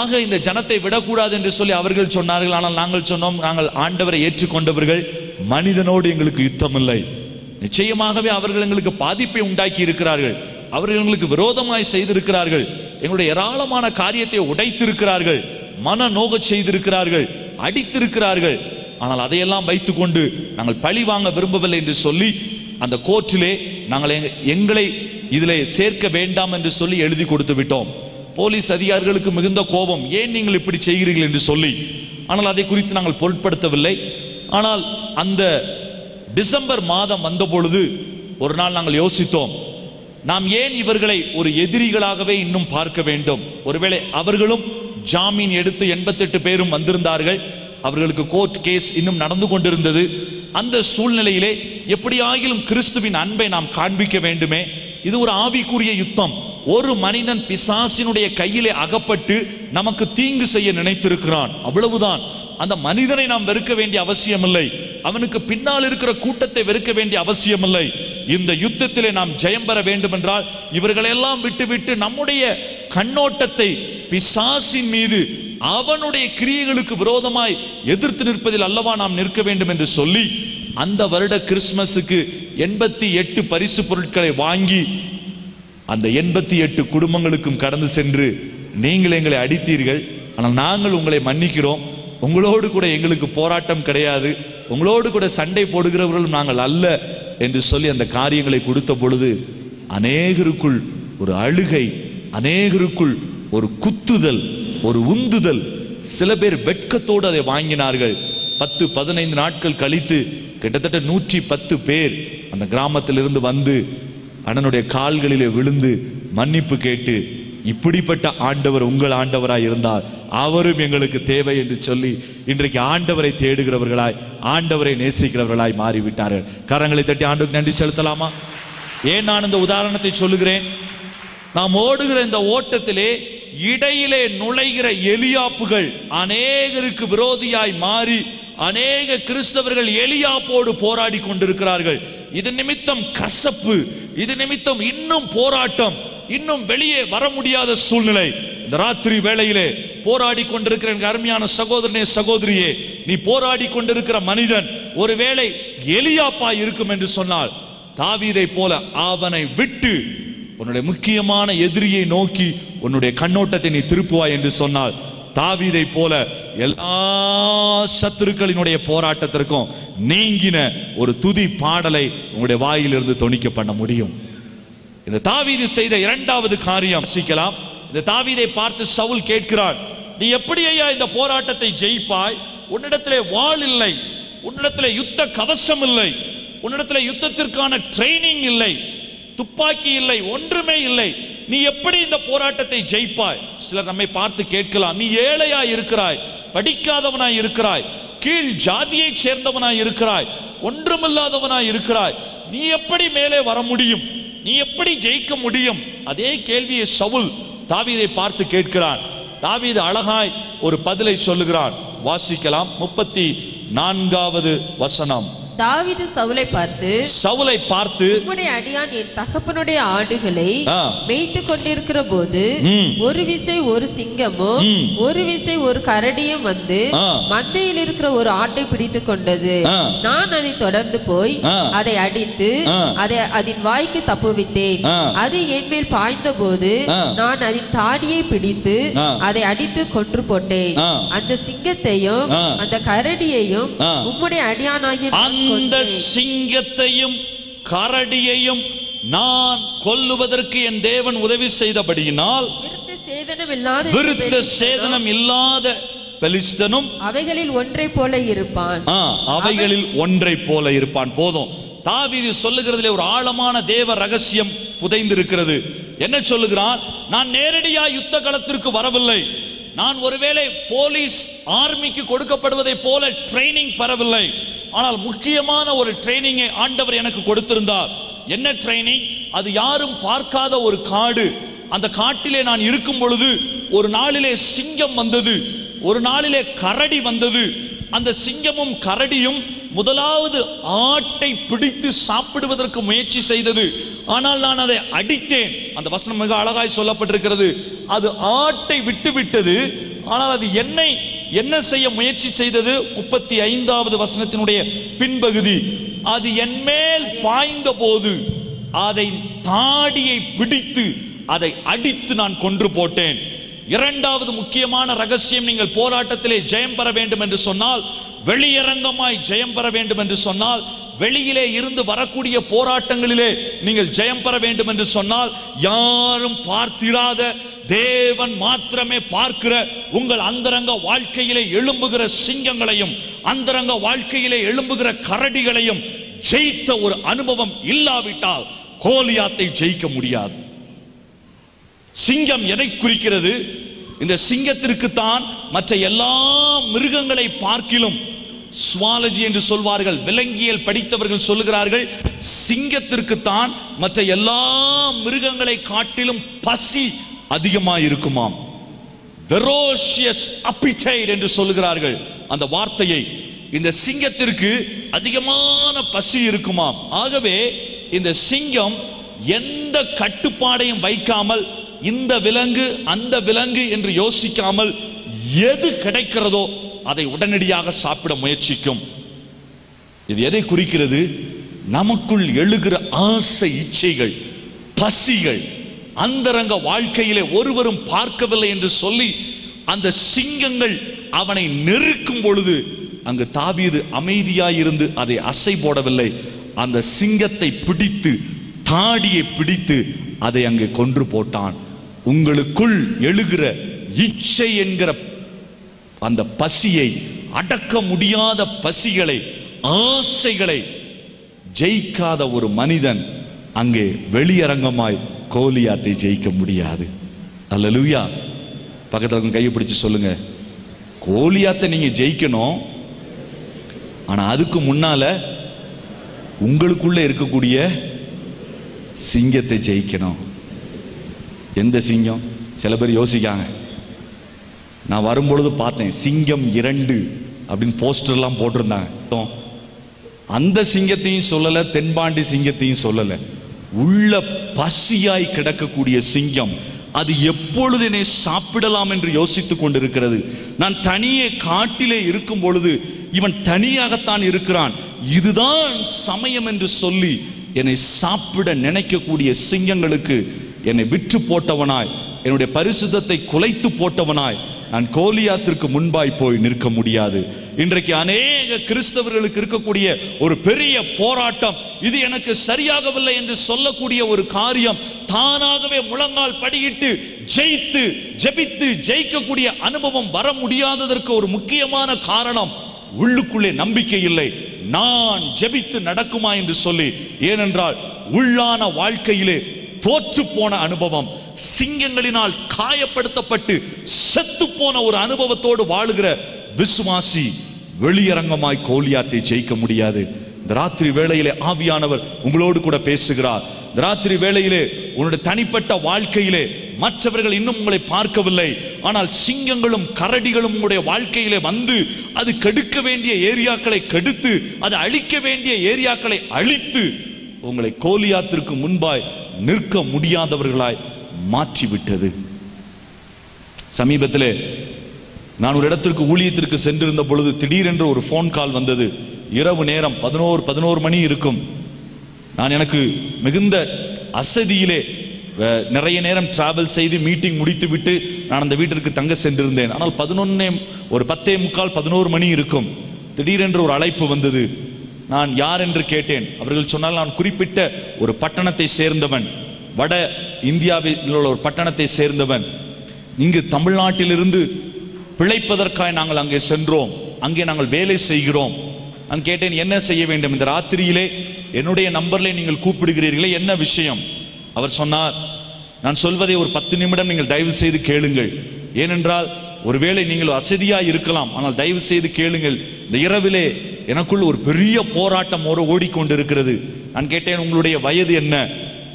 ஆக இந்த ஜனத்தை விடக்கூடாது என்று சொல்லி அவர்கள் சொன்னார்கள். ஆனால் நாங்கள் சொன்னோம், நாங்கள் ஆண்டவரை ஏற்றுக்கொண்டவர்கள், மனிதனோடு எங்களுக்கு யுத்தம் இல்லை, நிச்சயமாகவே அவர்கள் எங்களுக்கு பாதிப்பை உண்டாக்கி இருக்கிறார்கள், அவர்கள் எங்களுக்கு விரோதமாய் செய்திருக்கிறார்கள், எங்களுடைய ஏராளமான காரியத்தை உடைத்திருக்கிறார்கள், மன நோக செய்திருக்கிறார்கள், அடித்திருக்கிறார்கள். ஆனால் அதையெல்லாம் வைத்துக்கொண்டு நாங்கள் பழி வாங்க விரும்பவில்லை என்று சொல்லி அந்த கோர்ட்டிலே நாங்கள் எங்களை இதிலே சேர்க்க வேண்டாம் என்று சொல்லி எழுதி கொடுத்து விட்டோம். போலீஸ் அதிகாரிகளுக்கு மிகுந்த கோபம், ஏன் நீங்கள் இப்படி செய்கிறீர்கள் என்று சொல்லி. ஆனால் அதை குறித்து நாங்கள் பொருட்படுத்தவில்லை. ஆனால் அந்த டிசம்பர் மாதம் வந்த பொழுது ஒரு நாள் நாங்கள் யோசித்தோம், நாம் ஏன் இவர்களை ஒரு எதிரிகளாகவே இன்னும் பார்க்க வேண்டும்? ஒருவேளை அவர்களும் ஜாமீன் எடுத்து எண்பத்தி எட்டு பேரும் வந்திருந்தார்கள். அவர்களுக்கு கோர்ட் கேஸ் இன்னும் நடந்து கொண்டிருந்தது. அந்த சூழ்நிலையிலே எப்படியாகிலும் கிறிஸ்துவின் அன்பை நாம் காண்பிக்க வேண்டுமே. இது ஒரு ஆவிக்குரிய யுத்தம். ஒரு மனிதன் பிசாசினுடைய கையிலே அகப்பட்டு நமக்கு தீங்கு செய்ய நினைத்திருக்கிறான், அவ்வளவுதான். அந்த மனிதனை நாம் வெறுக்க வேண்டிய அவசியமில்லை, அவனுக்கு பின்னால் இருக்கிற கூட்டத்தை வெறுக்க வேண்டிய அவசியமில்லை. இந்த யுத்தத்திலே நாம் ஜெயம் பெற வேண்டும் என்றால் இவர்களெல்லாம் விட்டுவிட்டு நம்முடைய கண்ணோட்டத்தை பிசாசின் மீது, அவனுடைய கிரியைகளுக்கு விரோதமாய் எதிர்த்து நிற்பதில் அல்லவா நாம் நிற்க வேண்டும் என்று சொல்லி, அந்த வருட கிறிஸ்துமஸுக்கு எண்பத்தி எட்டு பரிசு பொருட்களை வாங்கி அந்த எண்பத்தி எட்டு குடும்பங்களுக்கும் கடந்து சென்று, நீங்கள் எங்களை அடித்தீர்கள், ஆனால் நாங்கள் உங்களை மன்னிக்கிறோம், உங்களோடு கூட எங்களுக்கு போராட்டம் கிடையாது, உங்களோடு கூட சண்டை போடுகிறவர்களும் நாங்கள் அல்ல என்று சொல்லி அந்த காரியங்களை கொடுத்த பொழுது அநேகருக்குள் ஒரு அழுகை, அநேகருக்குள் ஒரு குத்துதல், ஒரு உந்துதல். சில பேர் வெட்கத்தோடு அதை வாங்கினார்கள். பத்து பதினைந்து நாட்கள் கழித்து கிட்டத்தட்ட நூற்றி பத்து பேர் அந்த கிராமத்திலிருந்து வந்து அண்ணனுடைய கால்களிலே விழுந்து மன்னிப்பு கேட்டு, இப்படிப்பட்ட ஆண்டவர் உங்கள் ஆண்டவராய் இருந்தார், அவரும் எங்களுக்கு தேவை என்று சொல்லி இன்றைக்கு ஆண்டவரை தேடுகிறவர்களாய், ஆண்டவரை நேசிக்கிறவர்களாய் மாறிவிட்டார்கள். கரங்களை தட்டி ஆண்டவருக்கு நன்றி செலுத்தலாமா? ஏன் நான் இந்த உதாரணத்தை சொல்லுகிறேன்? நாம் ஓடுகிற இந்த ஓட்டத்திலே இடையிலே நுழைகிற எலியாப்புகள் அநேகருக்கு விரோதியாய் மாறி அநேக கிறிஸ்தவர்கள் எலியாப்போடு போராடி கொண்டிருக்கிறார்கள். இது நிமித்தம் கசப்பு, இது நிமித்தம் இன்னும் போராட்டம், இன்னும் வெளியே வர முடியாத சூழ்நிலை. இந்த ராத்திரி வேளையிலே போராடி கொண்டிருக்கிற அருமையான சகோதரனே, சகோதரியே, நீ போராடி கொண்டிருக்கிற மனிதன் ஒருவேளை எலியாப்பாய் இருக்கும் என்று சொன்னால், தாவீதை போல அவனை விட்டு உன்னுடைய முக்கியமான எதிரியை நோக்கி உன்னுடைய கண்ணோட்டத்தை நீ திருப்புவாய் என்று சொன்னால், தாவீதை போல எல்லா சத்துருக்களினுடைய போராட்டத்திற்கும் நீங்கின ஒரு துதி பாடலை உங்களுடைய வாயிலிருந்து தொனிக்க பண்ண முடியும். இந்த தாவீது செய்த இரண்டாவது காரியம் சிக்கலாம். இந்த தாவீதை பார்த்து சவுல் கேட்கிறான், நீ எப்படி ஐயா இந்த போராட்டத்தை ஜெயிப்பாய்? உன்னிடத்திலே வாள் இல்லை, உன்னிடத்திலே யுத்த கவசம் இல்லை, உன்னிடத்திலே யுத்தத்திற்கான ட்ரைனிங் இல்லை, துப்பாக்கி இல்லை, ஒன்றுமே இல்லை, நீ எப்படி இந்த போராட்டத்தை ஜெயிப்பாய்? சிலர் நம்மை பார்த்து கேட்கலாம், நீ ஏழையாய் இருக்கிறாய், படிக்காதவனாய் இருக்கிறாய், கீழ் ஜாதியை சேர்ந்தவனாய் இருக்கிறாய், ஒன்றுமில்லாதவனாய் இருக்கிறாய், நீ எப்படி மேலே வர முடியும், நீ எப்படி ஜெயிக்க முடியும்? அதே கேள்வியை சவுல் தாவீதை பார்த்து கேட்கிறான். தாவீது அழகாய் ஒரு பதிலை சொல்லுகிறான், வாசிக்கலாம். முப்பத்தி நான்காவது வசனம். தாவீது சவுலை பார்த்து சவுலை பார்த்து உம்முடைய அடியான் என் தகப்பனுடைய ஆடுகளை மேய்த்து கொண்டிருக்கிற போது ஒரு விசை ஒரு சிங்கமும் ஒரு விசை ஒரு கரடியும் வந்து மந்தையில் இருக்கிற ஒரு ஆட்டை பிடித்து கொண்டது. நான் அதை தொடர்ந்து போய் அதை அடித்து அதை அதன் வாய்க்கு தப்புவித்தேன். அது என் மேல் பாய்ந்த போது நான் அதன் தாடியை பிடித்து அதை அடித்து கொன்று போட்டேன். அந்த சிங்கத்தையும் அந்த கரடியையும் உம்முடைய அடியானாகிய அந்த சிங்கத்தையும் கரடியையும் நான் கொல்லுவதற்கு என் தேவன் உதவி செய்தபடியினால் விருத்த சேதனம் இல்லாத பெலிஸ்தனும் அவைகளில் ஒன்றை போல இருப்பான், அவைகளில் ஒன்றை போல இருப்பான். போதும். தாவீது சொல்லுகிறதுல ஒரு ஆழமான தேவ ரகசியம் புதைந்திருக்கிறது. என்ன சொல்லுகிறான்? நான் நேரடியா யுத்த களத்திற்கு வரவில்லை, நான் ஒருவேளை போலீஸ் ஆர்மிக்கு கொடுக்கப்படுவதை போல ட்ரைனிங் பெறவில்லை, ஆனால் முக்கியமான ஒரு ட்ரைனிங்கை ஆண்டவர் எனக்கு கொடுத்திருந்தார். என்ன ட்ரைனிங்? அது யாரும் பார்க்காத ஒரு காடு. அந்த காட்டிலே நான் இருக்கும் பொழுது ஒரு நாளிலே சிங்கம் வந்தது, ஒரு நாளிலே கரடி வந்தது. அந்த சிங்கமும் கரடியும் முதலாவது ஆட்டை பிடித்து சாப்பிடுவதற்கு முயற்சி செய்தது, ஆனால் நான் அதை அடித்தேன். அந்த வசனம் மிக அழகாய் சொல்லப்பட்டிருக்கிறது. அது ஆட்டை விட்டு விட்டது, ஆனால் அது என்னை என்ன செய்ய முயற்சி செய்தது? முப்பத்தி ஐந்தாவது வசனத்தினுடைய பின்பகுதி. அது என்மேல் பாய்ந்த போது அதை தாடியை பிடித்து அதை அடித்து நான் கொன்று போட்டேன். இரண்டாவது முக்கியமான ரகசியம், நீங்கள் போராட்டத்திலே ஜெயம் பெற வேண்டும் என்று சொன்னால், வெளியரங்கமாய் ஜெயம் பெற வேண்டும் என்று சொன்னால், வெளியிலே இருந்து வரக்கூடிய போராட்டங்களிலே நீங்கள் ஜெயம் பெற வேண்டும் என்று சொன்னால், யாரும் பார்த்திராத தேவன் மாத்திரமே பார்க்கிற உங்கள் அந்தரங்க வாழ்க்கையிலே எழும்புகிற சிங்கங்களையும் அந்தரங்க வாழ்க்கையிலே எழும்புகிற கரடிகளையும் ஜெயித்த ஒரு அனுபவம் இல்லாவிட்டால் கோலியாத்தை ஜெயிக்க முடியாது. சிங்கம் எதை குறிக்கிறது? இந்த சிங்கத்திற்கு தான் மற்ற எல்லா மிருகங்களை பார்க்கிலும், சுவாலஜி என்று சொல்வார்கள், விலங்கியல் படித்தவர்கள் சொல்லுகிறார்கள், சிங்கத்திற்கு தான் மற்ற எல்லா மிருகங்களை காட்டிலும் பசி அதிகமாக இருக்குமாம். Ferocious appetite என்று சொல்லுகிறார்கள். அந்த வார்த்தையை இந்த சிங்கத்திற்கு அதிகமான பசி இருக்குமாம். ஆகவே இந்த சிங்கம் எந்த கட்டுப்பாடையும் வைக்காமல், இந்த விலங்கு அந்த விலங்கு என்று யோசிக்காமல், எது கிடைக்கிறதோ அதை உடனடியாக சாப்பிட முயற்சிக்கும். இது எதை குறிக்கிறது? நமக்குள் எழுகிற ஆசை, இச்சைகள், பசிகள், அந்தரங்க வாழ்க்கையிலே ஒருவரும் பார்க்கவில்லை என்று சொல்லி அந்த சிங்கங்கள் அவனை நெருக்கும் பொழுது அங்கு தாவீது அமைதியாயிருந்து அதை அசை போடவில்லை. அந்த சிங்கத்தை பிடித்து, தாடியை பிடித்து அதை அங்கே கொன்று போட்டான். உங்களுக்குள் எழுகிற இச்சை என்கிற அந்த பசியை, அடக்க முடியாத பசிகளை, ஆசைகளை ஜெயிக்காத ஒரு மனிதன் அங்கே வெளியரங்கமாய் கோலியாத்தை ஜெயிக்க முடியாது. அல்லேலூயா. பக்கத்தில் கையை பிடிச்சு சொல்லுங்க, கோலியாத்தை நீங்க ஜெயிக்கணும். ஆனா அதுக்கு முன்னால உங்களுக்குள்ள இருக்கக்கூடிய சிங்கத்தை ஜெயிக்கணும். எந்த சிங்கம்? சில பேர் யோசிக்காங்க. நான் வரும்பொழுது பார்த்தேன், சிங்கம் இரண்டு அப்படின்னு போஸ்டர்லாம் போட்டிருந்தாங்க. அந்த சிங்கத்தையும் சொல்லலை, தென்பாண்டி சிங்கத்தையும் சொல்லலை. உள்ள பசியாய் கிடக்கக்கூடிய சிங்கம், அது எப்பொழுது என்னை சாப்பிடலாம் என்று யோசித்துக் கொண்டிருக்கிறது. நான் தனியே காட்டிலே இருக்கும் பொழுது இவன் தனியாகத்தான் இருக்கிறான், இதுதான் சமயம் என்று சொல்லி என்னை சாப்பிட நினைக்கக்கூடிய சிங்கங்களுக்கு, என்னை விற்று போட்டவனாய், என்னுடைய பரிசுத்தத்தை குலைத்து போட்டவனாய் நான் கோலியாத்திற்கு முன்பாய் போய் நிற்க முடியாது. இன்றைக்கு அநேக கிறிஸ்தவர்களுக்கு இருக்கக்கூடிய ஒரு பெரிய போராட்டம், இது எனக்கு சரியாகவில்லை என்று சொல்லக்கூடிய ஒரு காரியம் தானாகவே முழங்கால் படியிட்டு ஜெயித்து ஜெபித்து ஜெயிக்கக்கூடிய அனுபவம் வர முடியாததற்கு ஒரு முக்கியமான காரணம், உள்ளுக்குள்ளே நம்பிக்கை இல்லை. நான் ஜெபித்து நடக்குமா என்று சொல்லி. ஏனென்றால் உள்ளான வாழ்க்கையிலே தோற்று போன அனுபவம், சிங்கங்களினால் காயப்படுத்தப்பட்டு செத்து போன ஒரு அனுபவத்தோடு வாழுகிற விசுவாசி வெளியரங்கமாய் கோலியாத்தை ஜெயிக்க முடியாது. இந்த ராத்திரி வேளையிலே ஆவியானவர் உங்களோடு கூட பேசுகிறார். இந்த ராத்திரி வேளையிலே உன்னுடைய தனிப்பட்ட வாழ்க்கையிலே மற்றவர்கள் இன்னும் உங்களை பார்க்கவில்லை, ஆனால் சிங்கங்களும் கரடிகளும் உங்களுடைய வாழ்க்கையிலே வந்து அது கெடுக்க வேண்டிய ஏரியாக்களை கெடுத்து, அது அழிக்க வேண்டிய ஏரியாக்களை அழித்து, உங்களை கோலியாத்திற்கு முன்பாய் நிற்க முடியாதவர்களாய் மாற்றிவிட்டது. சமீபத்திலே நான் ஒரு இடத்திற்கு ஊழியத்திற்கு சென்றிருந்த பொழுது திடீரென்று ஒரு ஃபோன் கால் வந்தது. இரவு நேரம் பதினோரு பதினோரு மணி இருக்கும். நான் எனக்கு மிகுந்த அசதியிலே நிறைய நேரம் டிராவல் செய்து மீட்டிங் முடித்து விட்டு நான் அந்த வீட்டிற்கு தங்க சென்றிருந்தேன். ஆனால் பதினொன்னே ஒரு பத்தே முக்கால் பதினோரு மணி இருக்கும், திடீரென்று ஒரு அழைப்பு வந்தது. நான் யார் என்று கேட்டேன். அவர்கள் சொன்னால் நான் குறிப்பிட்ட ஒரு பட்டணத்தை சேர்ந்தவன், வட இந்தியாவில் உள்ள ஒரு பட்டணத்தை சேர்ந்தவன், இங்கு தமிழ்நாட்டிலிருந்து பிழைப்பதற்காக நாங்கள் அங்கே சென்றோம், அங்கே நாங்கள் வேலை செய்கிறோம். நான் கேட்டேன், என்ன செய்ய வேண்டும்? இந்த ராத்திரியிலே என்னுடைய நம்பரில் நீங்கள் கூப்பிடுகிறீர்களே, என்ன விஷயம்? அவர் சொன்னார், நான் சொல்வதை ஒரு பத்து நிமிடம் நீங்கள் தயவு செய்து கேளுங்கள். ஏனென்றால் ஒருவேளை நீங்கள் அசதியாக இருக்கலாம், ஆனால் தயவு செய்து கேளுங்கள். இந்த இரவிலே எனக்குள் ஒரு பெரிய போராட்டம் ஒரு ஓடிக்கொண்டிருக்கிறது. நான் கேட்டேன், உங்களுடைய வயது என்ன?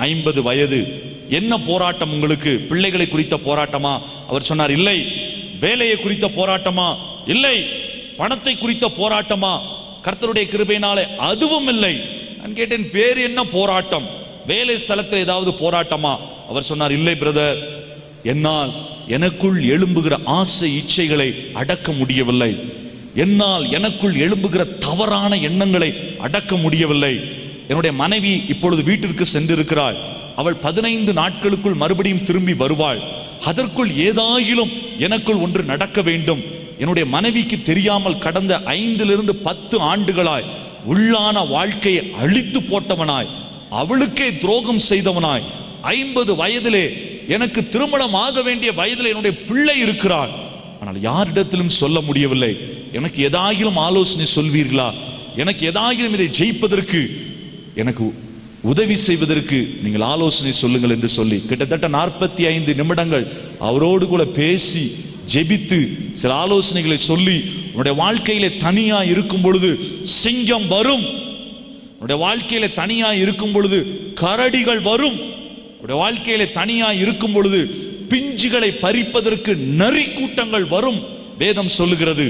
ஐம்பது வயது. என்ன போராட்டம் உங்களுக்கு? பிள்ளைகளை குறித்த போராட்டமா? அவர் சொன்னார், இல்லை. வேலையை குறித்த போராட்டமா? இல்லை. பணத்தை குறித்த போராட்டமா? கர்த்தருடைய கிருபையினாலே அதுவும் இல்லை. நான் கேட்டேன், வேறு என்ன போராட்டம்? வேலை ஸ்தலத்தில் ஏதாவது போராட்டமா? அவர் சொன்னார், இல்லை பிரதர், என்னால் எனக்குள் எழும்புகிற ஆசை இச்சைகளை அடக்க முடியவில்லை, என்னால் எனக்குள் எழும்புகிற தவறான எண்ணங்களை அடக்க முடியவில்லை. என்னுடைய மனைவி இப்பொழுது வீட்டிற்கு சென்றிருக்கிறாள், அவள் பதினைந்து நாட்களுக்குள் மறுபடியும் திரும்பி வருவாள், அதற்குள் ஏதாயிலும் எனக்குள் ஒன்று நடக்க வேண்டும். என்னுடைய மனைவிக்கு தெரியாமல் கடந்த ஐந்திலிருந்து பத்து ஆண்டுகளாய் உள்ளான வாழ்க்கையை அழித்து போட்டவனாய், அவளுக்கே துரோகம் செய்தவனாய், ஐம்பது வயதிலே, எனக்கு திருமணம் ஆக வேண்டிய வயதில் என்னுடைய பிள்ளை இருக்கிறாள், ஆனால் யாரிடத்திலும் சொல்ல முடியவில்லை. எனக்கு ஏதாயிலும் ஆலோசனை சொல்வீர்களா? எனக்கு ஏதாயிலும் இதை ஜெயிப்பதற்கு எனக்கு உதவி செய்வதற்கு நீங்கள் ஆலோசனை சொல்லுங்கள் என்று சொல்லி கிட்டத்தட்ட நாற்பத்தி ஐந்து நிமிடங்கள் அவரோடு கூட பேசி ஜெபித்து சில ஆலோசனைகளை சொல்லி, உன்னுடைய வாழ்க்கையிலே தனியா இருக்கும் பொழுது சிங்கம் வரும், உன்னுடைய வாழ்க்கையிலே தனியா இருக்கும் பொழுது கரடிகள் வரும், உன்னுடைய வாழ்க்கையிலே தனியா இருக்கும் பொழுது பிஞ்சுகளை பறிப்பதற்கு நரி கூட்டங்கள் வரும் வேதம் சொல்லுகிறது.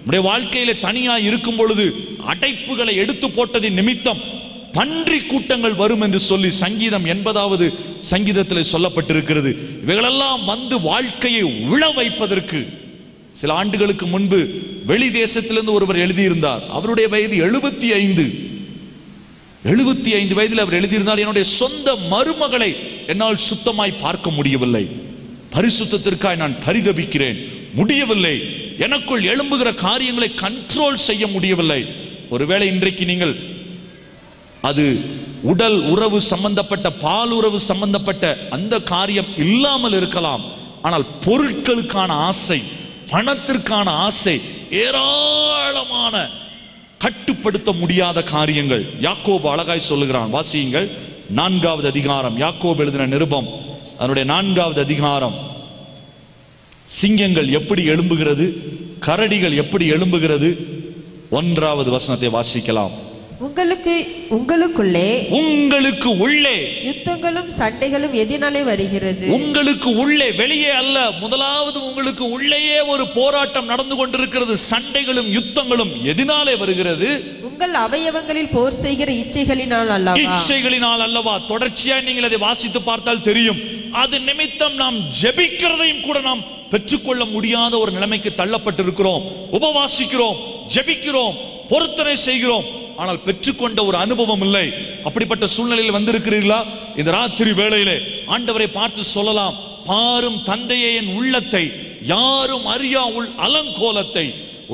உன்னுடைய வாழ்க்கையிலே தனியா இருக்கும் பொழுது அடைப்புகளை எடுத்து போட்டதின் நிமித்தம் பன்றி கூட்டங்கள் வரும் என்று சொல்லி சங்கீதம் எண்பதாவது சங்கீதத்தில் சொல்லப்பட்டிருக்கிறது. இவைகளெல்லாம் வந்து வாழ்க்கையை உழ வைப்பதற்கு. சில ஆண்டுகளுக்கு முன்பு வெளி தேசத்திலிருந்து ஒருவர் எழுதியிருந்தார். அவருடைய வயது எழுபத்தி ஐந்து எழுபத்தி ஐந்து வயதில் அவர் எழுதியிருந்தார், என்னுடைய சொந்த மருமகளை என்னால் சுத்தமாய் பார்க்க முடியவில்லை, பரிசுத்தத்திற்காய் நான் பரிதபிக்கிறேன், முடியவில்லை, எனக்குள் எழும்புகிற காரியங்களை கண்ட்ரோல் செய்ய முடியவில்லை. ஒருவேளை இன்றைக்கு நீங்கள் அது உடல் உறவு சம்பந்தப்பட்ட, பால் உறவு சம்பந்தப்பட்ட அந்த காரியம் இல்லாமல் இருக்கலாம், ஆனால் பொருட்களுக்கான ஆசை, பணத்திற்கான ஆசை, ஏராளமான கட்டுப்படுத்த முடியாத காரியங்கள். யாக்கோபு அழகாய் சொல்லுகிறான், வாசியுங்கள். நான்காவது அதிகாரம், யாக்கோபு எழுதின நிருபம் அதனுடைய நான்காவது அதிகாரம். சிங்கங்கள் எப்படி எழும்புகிறது, கரடிகள் எப்படி எழும்புகிறது, ஒன்றாவது வசனத்தை வாசிக்கலாம். உங்களுக்கு உங்களுக்குள்ளே உங்களுக்கு உள்ளே யுத்தங்களும் சண்டைகளும் எதினாலே வருகிறது. உங்களுக்கு உள்ளே, வெளியே அல்ல, முதலாவது உங்களுக்கு உள்ளேயே ஒரு போராட்டம் நடந்து கொண்டிருக்கிறது. சண்டைகளும் யுத்தங்களும் எதினாலே வருகிறது? உங்கள் அவயவங்களில் போர் செய்கிற இச்சைகளினால் அல்லவா இச்சைகளினால் அல்லவா தொடர்ச்சியா நீங்கள் அதை வாசித்து பார்த்தால் தெரியும். அது நிமித்தம் நாம் ஜெபிக்கிறதையும் கூட நாம் பெற்றுக்கொள்ள முடியாத ஒரு நிலைமைக்கு தள்ளப்பட்டிருக்கிறோம். உபவாசிக்கிறோம், ஜெபிக்கிறோம், பொருத்தனை செய்கிறோம், ஆனால் பெற்றுக்கொண்ட ஒரு அனுபவம் இல்லை. அப்படிப்பட்ட சூழ்நிலையில் வந்திருக்கிறீர்களா? இந்த ராத்திரி வேளையிலே ஆண்டவரை பார்த்து சொல்லலாம், பாரும் தந்தையே என் உள்ளத்தை, யாரும் அறியா உள் அலங்கோலத்தை.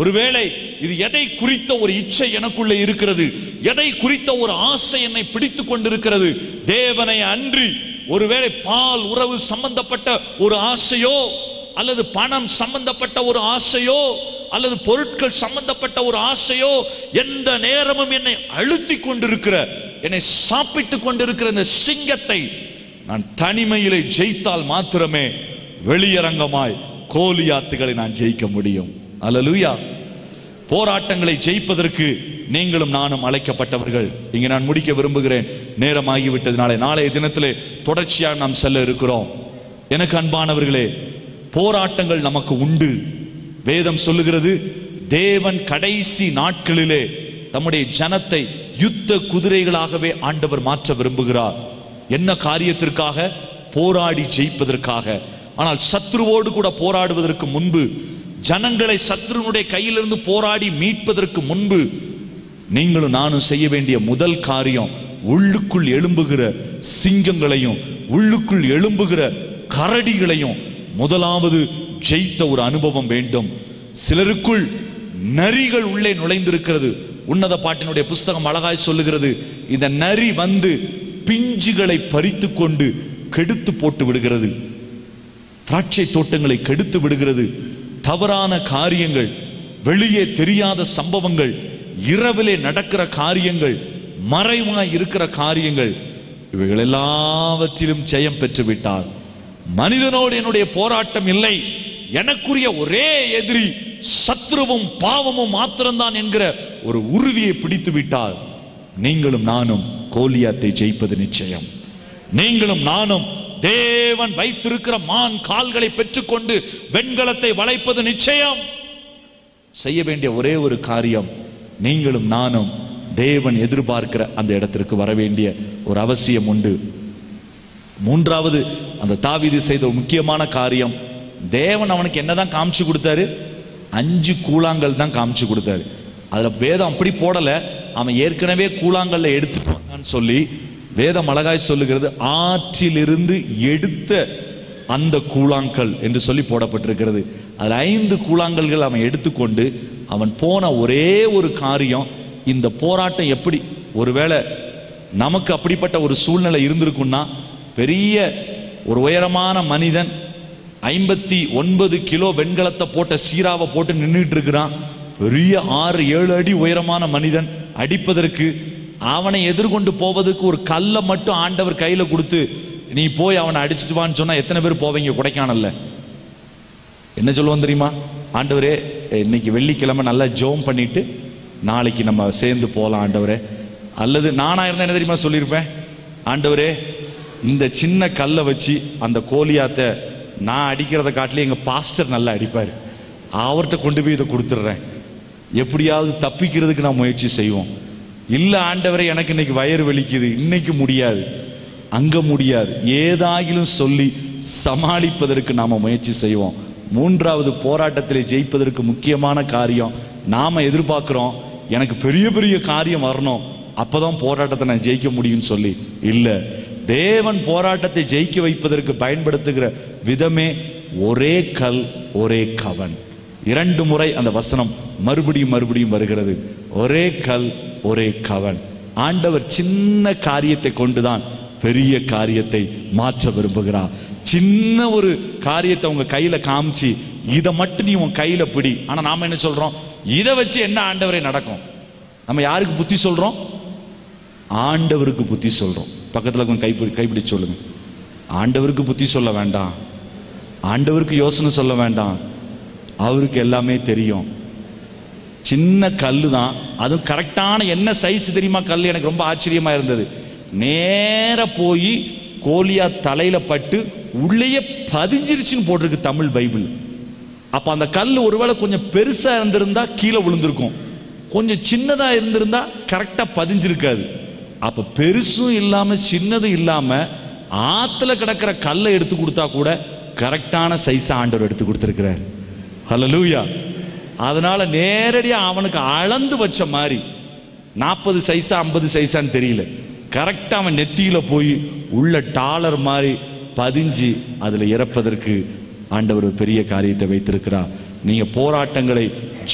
ஒருவேளை இது எதை குறித்த ஒரு இச்சை எனக்குள்ளே இருக்கிறது, எதை குறித்த ஒரு ஆசை என்னை பிடித்து கொண்டிருக்கிறது? தேவனை அன்றி ஒருவேளை பால் உறவு சம்பந்தப்பட்ட ஒரு ஆசையோ, அல்லது பணம் சம்பந்தப்பட்ட ஒரு ஆசையோ, அல்லது பொருட்கள் சம்பந்தப்பட்ட ஒரு ஆசையோ எந்த நேரமும் என்னை அழுத்தி கொண்டிருக்கிற, என்னை சாப்பிட்டு கொண்டிருக்கிற இந்த சிங்கத்தை நான் தனிமையிலே ஜெயித்தால் மாத்திரமே வெளியரங்கமாய் கோலியாத்துகளை நான் ஜெயிக்க முடியும். அல்லேலூயா! போராட்டங்களை ஜெயிப்பதற்கு நீங்களும் நானும் அழைக்கப்பட்டவர்கள். இங்கே நான் முடிக்க விரும்புகிறேன், நேரம் ஆகிவிட்டதுனாலே. நாளைய தினத்திலே தொடர்ச்சியாக நாம் செல்ல இருக்கிறோம். எனக்கு அன்பானவர்களே, போராட்டங்கள் நமக்கு உண்டு. வேதம் சொல்லுகிறது, தேவன் கடைசி நாட்களிலே தம்முடைய ஜனத்தை யுத்த குதிரைகளாகவே ஆண்டவர் மாற்ற விரும்புகிறார். என்ன காரியத்திற்காக? போராடி ஜெயிப்பதற்காக. ஆனால் சத்ருவோடு கூட போராடுவதற்கு முன்பு, ஜனங்களை சத்ருனுடைய கையிலிருந்து போராடி மீட்பதற்கு முன்பு, நீங்களும் நானும் செய்ய வேண்டிய முதல் காரியம் உள்ளுக்குள் எழும்புகிற சிங்கங்களையும் உள்ளுக்குள் எழும்புகிற கரடிகளையும் முதலாவது ஜெயித்த ஒரு அனுபவம் வேண்டும். சிலருக்குள் நரிகள் உள்ளே நுழைந்திருக்கிறது. உன்னத பாட்டினுடைய புஸ்தகம் அழகாய் சொல்லுகிறது, இந்த நரி வந்து பிஞ்சுகளை பறித்து கொண்டு கெடுத்து போட்டு விடுகிறது, திராட்சை தோட்டங்களை கெடுத்து விடுகிறது. தவறான காரியங்கள், வெளியே தெரியாத சம்பவங்கள், இரவிலே நடக்கிற காரியங்கள், மறைவாய் இருக்கிற காரியங்கள், இவைகள் எல்லாவற்றிலும் ஜெயம் பெற்றுவிட்டார். மனிதனோடு என்னுடைய போராட்டம் இல்லை, எனக்குரிய ஒரே எதிரி சத்ருவும் பாவமும் மாத்திரம்தான் என்கிற ஒரு உறுதியை பிடித்து விட்டால் நீங்களும் நானும் கோலியாத்தை ஜெயிப்பது நிச்சயம். நீங்களும் நானும் தேவன் வைத்திருக்கிற மான் கால்களை பெற்றுக்கொண்டு வெண்கலத்தை வளைப்பது நிச்சயம். செய்ய வேண்டிய ஒரே ஒரு காரியம், நீங்களும் நானும் தேவன் எதிர்பார்க்கிற அந்த இடத்திற்கு வர வேண்டிய ஒரு அவசியம் உண்டு. மூன்றாவது, அந்த தாவீது செய்த ஒரு முக்கியமான காரியம், தேவன் அவனுக்கு என்னதான் காமிச்சு கொடுத்தாரு? அஞ்சு கூழாங்கல் தான் காமிச்சு கொடுத்தாரு. அதில் வேதம் அப்படி போடலை, அவன் ஏற்கனவே கூழாங்கல்ல எடுத்துட்டு வந்தான்னு சொல்லி வேதம் அழகாய் சொல்லுகிறது, ஆற்றிலிருந்து எடுத்த அந்த கூழாங்கல் என்று சொல்லி போடப்பட்டிருக்கிறது. அதில் ஐந்து கூழாங்கல்கள் அவன் எடுத்துக்கொண்டு அவன் போன ஒரே ஒரு காரியம், இந்த போராட்டம் எப்படி, ஒருவேளை நமக்கு அப்படிப்பட்ட ஒரு சூழ்நிலை இருந்திருக்குன்னா, பெரிய ஒரு உயரமான மனிதன் ஐம்பத்தி ஒன்பது கிலோ வெண்கலத்தை போட்ட சீராவை போட்டு நின்றுட்டு இருக்கிறான், பெரிய ஆறு ஏழு அடி உயரமான மனிதன், அடிப்பதற்கு அவனை எதிர்கொண்டு போவதுக்கு ஒரு கல்லை மட்டும் ஆண்டவர் கையில் கொடுத்து நீ போய் அவனை அடிச்சுட்டு வான்னு சொன்னால் எத்தனை பேர் போவீங்க கொடைக்கானல்ல? என்ன சொல்லுவோம் தெரியுமா? ஆண்டவரே, இன்னைக்கு வெள்ளிக்கிழமை நல்லா ஜோம் பண்ணிட்டு நாளைக்கு நம்ம சேர்ந்து போகலாம் ஆண்டவரே. அல்லது நானாக இருந்தால் என்ன தெரியுமா சொல்லியிருப்பேன்? ஆண்டவரே, இந்த சின்ன கல்லை வச்சு அந்த கோலியாத்தை நான் அடிக்கிறத காட்டிலே எங்கள் பாஸ்டர் நல்லா அடிப்பார், அவர்கிட்ட கொண்டு போய் இதை கொடுத்துட்றேன், எப்படியாவது தப்பிக்கிறதுக்கு நான் முயற்சி செய்வோம். இல்லை ஆண்டவரே, எனக்கு இன்னைக்கு வயிறு வலிக்குது, இன்னைக்கு முடியாது, அங்கே முடியாது, ஏதாகிலும் சொல்லி சமாளிப்பதற்கு நாம் முயற்சி செய்வோம். மூன்றாவது, போராட்டத்தில் ஜெயிப்பதற்கு முக்கியமான காரியம் நாம் எதிர்பார்க்குறோம் எனக்கு பெரிய பெரிய காரியம் வரணும், அப்போ தான் போராட்டத்தை நான் ஜெயிக்க முடியும்னு சொல்லி இல்லை, தேவன் போராட்டத்தை ஜெயிக்க வைப்பதற்கு பயன்படுத்துகிற விதமே ஒரே கல் ஒரே கவன். இரண்டு முறை அந்த வசனம் மறுபடியும் மறுபடியும் வருகிறது, ஒரே கல் ஒரே கவன். ஆண்டவர் சின்ன காரியத்தை கொண்டுதான் பெரிய காரியத்தை மாற்ற விரும்புகிறார். சின்ன ஒரு காரியத்தை உங்க கையில காமிச்சு இதை மட்டும் நீ உன் கையில பிடி, ஆனா நாம என்ன சொல்றோம்? இதை வச்சு என்ன ஆண்டவரே நடக்கும்? நம்ம யாருக்கு புத்தி சொல்றோம்? ஆண்டவருக்கு புத்தி சொல்றோம். பக்கத்துல கொஞ்சம் கைப்பிடி கைப்பிடி சொல்லுங்க. ஆண்டவருக்கு புத்தி சொல்ல வேண்டாம், ஆண்டவருக்கு யோசனை சொல்ல வேண்டாம், அவருக்கு எல்லாமே தெரியும். சின்ன கல்லு தான், அதுவும் கரெக்டான என்ன சைஸ் தெரியுமா கல்? எனக்கு ரொம்ப ஆச்சரியமா இருந்தது. நேர போய் கோலியா தலையில பட்டு உள்ளே பதிஞ்சிருச்சுன்னு போட்டிருக்கு தமிழ் பைபிள். அப்ப அந்த கல் ஒருவேளை கொஞ்சம் பெருசா இருந்திருந்தா கீழே விழுந்திருக்கும், கொஞ்சம் சின்னதா இருந்திருந்தா கரெக்டா பதிஞ்சிருக்காது. அப்ப பெருசும் இல்லாம சின்னதும் இல்லாம ஆத்துல கிடக்கிற கல்லை எடுத்து கொடுத்தா கூட கரெக்டான சைஸ் ஆண்டவர் எடுத்து கொடுத்திருக்கிறார். ஹல்லேலூயா. அதனால நேரடியா அவனுக்கு அளந்து வச்ச மாதிரி நாற்பது சைஸா ஐம்பது சைஸான்னு தெரியல, கரெக்டாக அவன் நெத்தியில் போய் உள்ள டாலர் மாதிரி பதிஞ்சு அதில் இறப்பதற்கு ஆண்டவர் பெரிய காரியத்தை வைத்திருக்கிறார். நீங்கள் போராட்டங்களை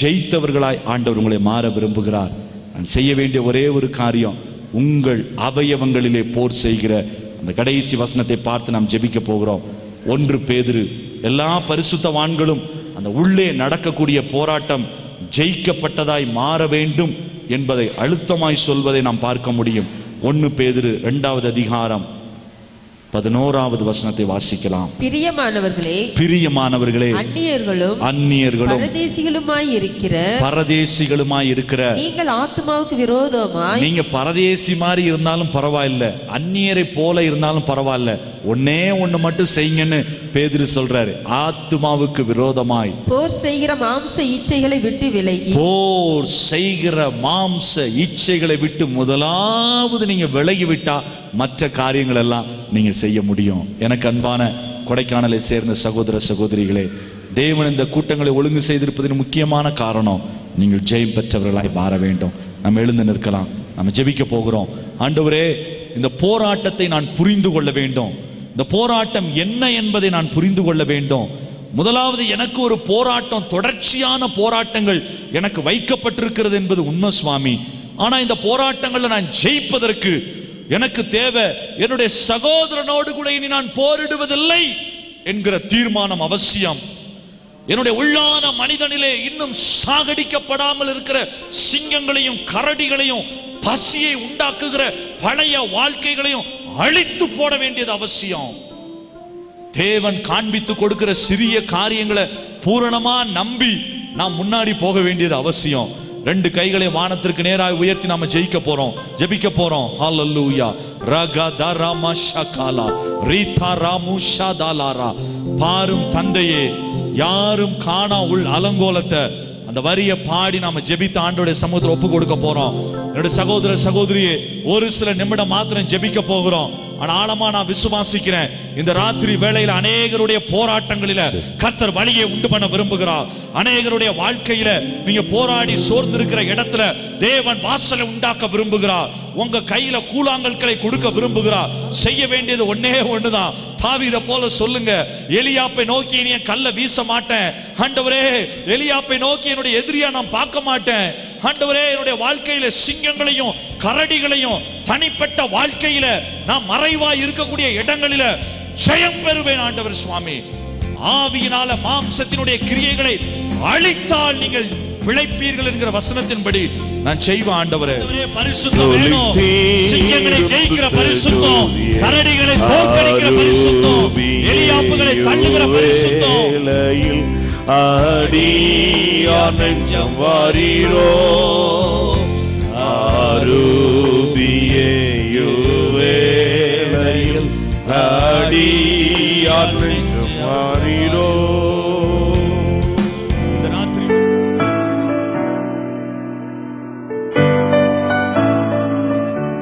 ஜெயித்தவர்களாய் ஆண்டவர் உங்களை மாற விரும்புகிறார். நான் செய்ய வேண்டிய ஒரே ஒரு காரியம், உங்கள் அவயவங்களிலே போர் செய்கிற அந்த கடைசி வசனத்தை பார்த்து நாம் ஜெபிக்க போகிறோம். ஒன்று பேதுரு, எல்லா பரிசுத்தவான்களும் அந்த உள்ளே நடக்கக்கூடிய போராட்டம் ஜெயிக்கப்பட்டதாய் மாற வேண்டும் என்பதை அழுத்தமாய் சொல்வதை நாம் பார்க்க முடியும். ஒன்று பேதுரு இரண்டாவது அதிகாரம் பதினோராவது வசனத்தை வாசிக்கலாம். பிரியமானவர்களே, பிரியமானவர்களே, அந்நியர்களும் அந்நியர்களும் பரதேசிகளுமாய் இருக்கிற பரதேசிகளுமாய் இருக்கிற நீங்கள் ஆத்மாவுக்கு விரோதமாய். நீங்க பரதேசி மாதிரி இருந்தாலும் பரவாயில்ல, அந்நியரை போல இருந்தாலும் பரவாயில்ல, ஒன்னே ஒண்ணு மட்டும் செய்யுங்கன்னு பேதுரு சொல்றாரு. ஆத்மாவுக்கு விரோதமாய் போர் செய்கிற மாம்ச இச்சைகளை விட்டு விலகி, போர் செய்கிற மாம்ச இச்சைகளை விட்டு முதலாவது நீங்க விலகிவிட்டா மற்ற காரியங்கள் எல்லாம் நீங்க செய்ய முடியும். எனக்கு அன்பான கொடைக்கானலை சேர்ந்த சகோதர சகோதரிகளே, தேவன் இந்த கூட்டங்களை ஒழுங்கு செய்திருப்பதின் முக்கியமான காரணம் நீங்கள் ஜெயம் பெற்றவர்களாய் மாற வேண்டும். நம்ம எழுந்து நிற்கலாம், நம்ம ஜெபிக்க போகிறோம். ஆண்டவரே, இந்த போராட்டத்தை நான் புரிந்து கொள்ள வேண்டும், இந்த போராட்டம் என்ன என்பதை நான் புரிந்து கொள்ள வேண்டும். முதலாவது எனக்கு ஒரு போராட்டம், தொடர்ச்சியான போராட்டங்கள் எனக்கு வைக்கப்பட்டிருக்கிறது என்பது உண்மை சுவாமி. ஆனா இந்த போராட்டங்களை நான் ஜெயிப்பதற்கு எனக்கு தேவை என்னுடைய சகோதரனோடு கூட இனி நான் போரிடுவதில்லை என்கிற தீர்மானம் அவசியம். என்னுடைய உள்ளான மனிதனிலே இன்னும் சாகடிக்கப்படாமல் இருக்கிற சிங்கங்களையும் கரடிகளையும் பசியை உண்டாக்குகிற பழைய வாழ்க்கைகளையும் அழித்து போட வேண்டியது அவசியம். தேவன் காண்பித்து கொடுக்கிற சிறிய காரியங்களை பூரணமா நம்பி நாம் முன்னாடி போக வேண்டியது அவசியம். ரெண்டு கைகளை வானத்திற்கு நேராக உயர்த்தி நாம ஜெயிக்க போறோம், ஜெபிக்க போறோம். ஹல்லேலூயா. ரகதரம ஷகாலா ரீதா ராமுஷாதாலாரா. பாரும் தந்தையே, யாரும் காணா உள் அலங்கோலத்தை அந்த வரிய பாடி நாம ஜெபித்த ஆண்டோடைய சமூகத்தில் ஒப்பு கொடுக்க போறோம். என்னுடைய சகோதர சகோதரியே, ஒரு சில நிமிடம் மாத்திரம் ஜெபிக்க போகிறோம். ஆனா ஆழமா நான் விசுவாசிக்கிறேன், இந்த ராத்திரி வேளையில் அநேகருடைய போராட்டங்களில கர்த்தர் வழியை உண்டு பண்ண விரும்புகிறார். அநேகருடைய வாழ்க்கையில நீங்க போராடி சோர்ந்திருக்கிற இடத்துல தேவன் வாசலை உண்டாக்க விரும்புகிறார். உங்க கையில கூழாங்கற்களை கொடுக்க விரும்புகிறார். செய்ய வேண்டியது ஒன்னே ஒண்ணுதான், தாவீத போல சொல்லுங்க, எலியாப்பை நோக்கி என்னைய கல்ல வீச மாட்டேன் ஆண்டவரே, எலியாப்பை நோக்கி என்னுடைய எதிரியா நான் பார்க்க மாட்டேன் ஆண்டவரே, என்னுடைய வாழ்க்கையில சிங்கங்களையும் கரடிகளையும் தனிப்பட்ட வாழ்க்கையில நான் மறைவா இருக்கக்கூடிய இடங்களில ஜெயம் பெறுவேன் ஆண்டவர் சுவாமி. ஆவியினால மாம்சத்தினுடைய கிரியைகளை அழித்தால் நீங்கள் பிழைப்பீர்கள் என்கிற வசனத்தின்படி நான் செய்வேன் ஆண்டவரே. பரிசுத்தம் வேணும், சிங்கங்களை ஜெயிக்கிற பரிசுத்தம், கரடிகளை தோற்கடிக்கிற பரிசுத்தம், எலியாப்புகளை தள்ளுகிற பரிசுத்தம். ஆடியார் நெஞ்சம் வாரீரோ ஆரூபியே யுவேளையில் ஆடியார் நெஞ்சம்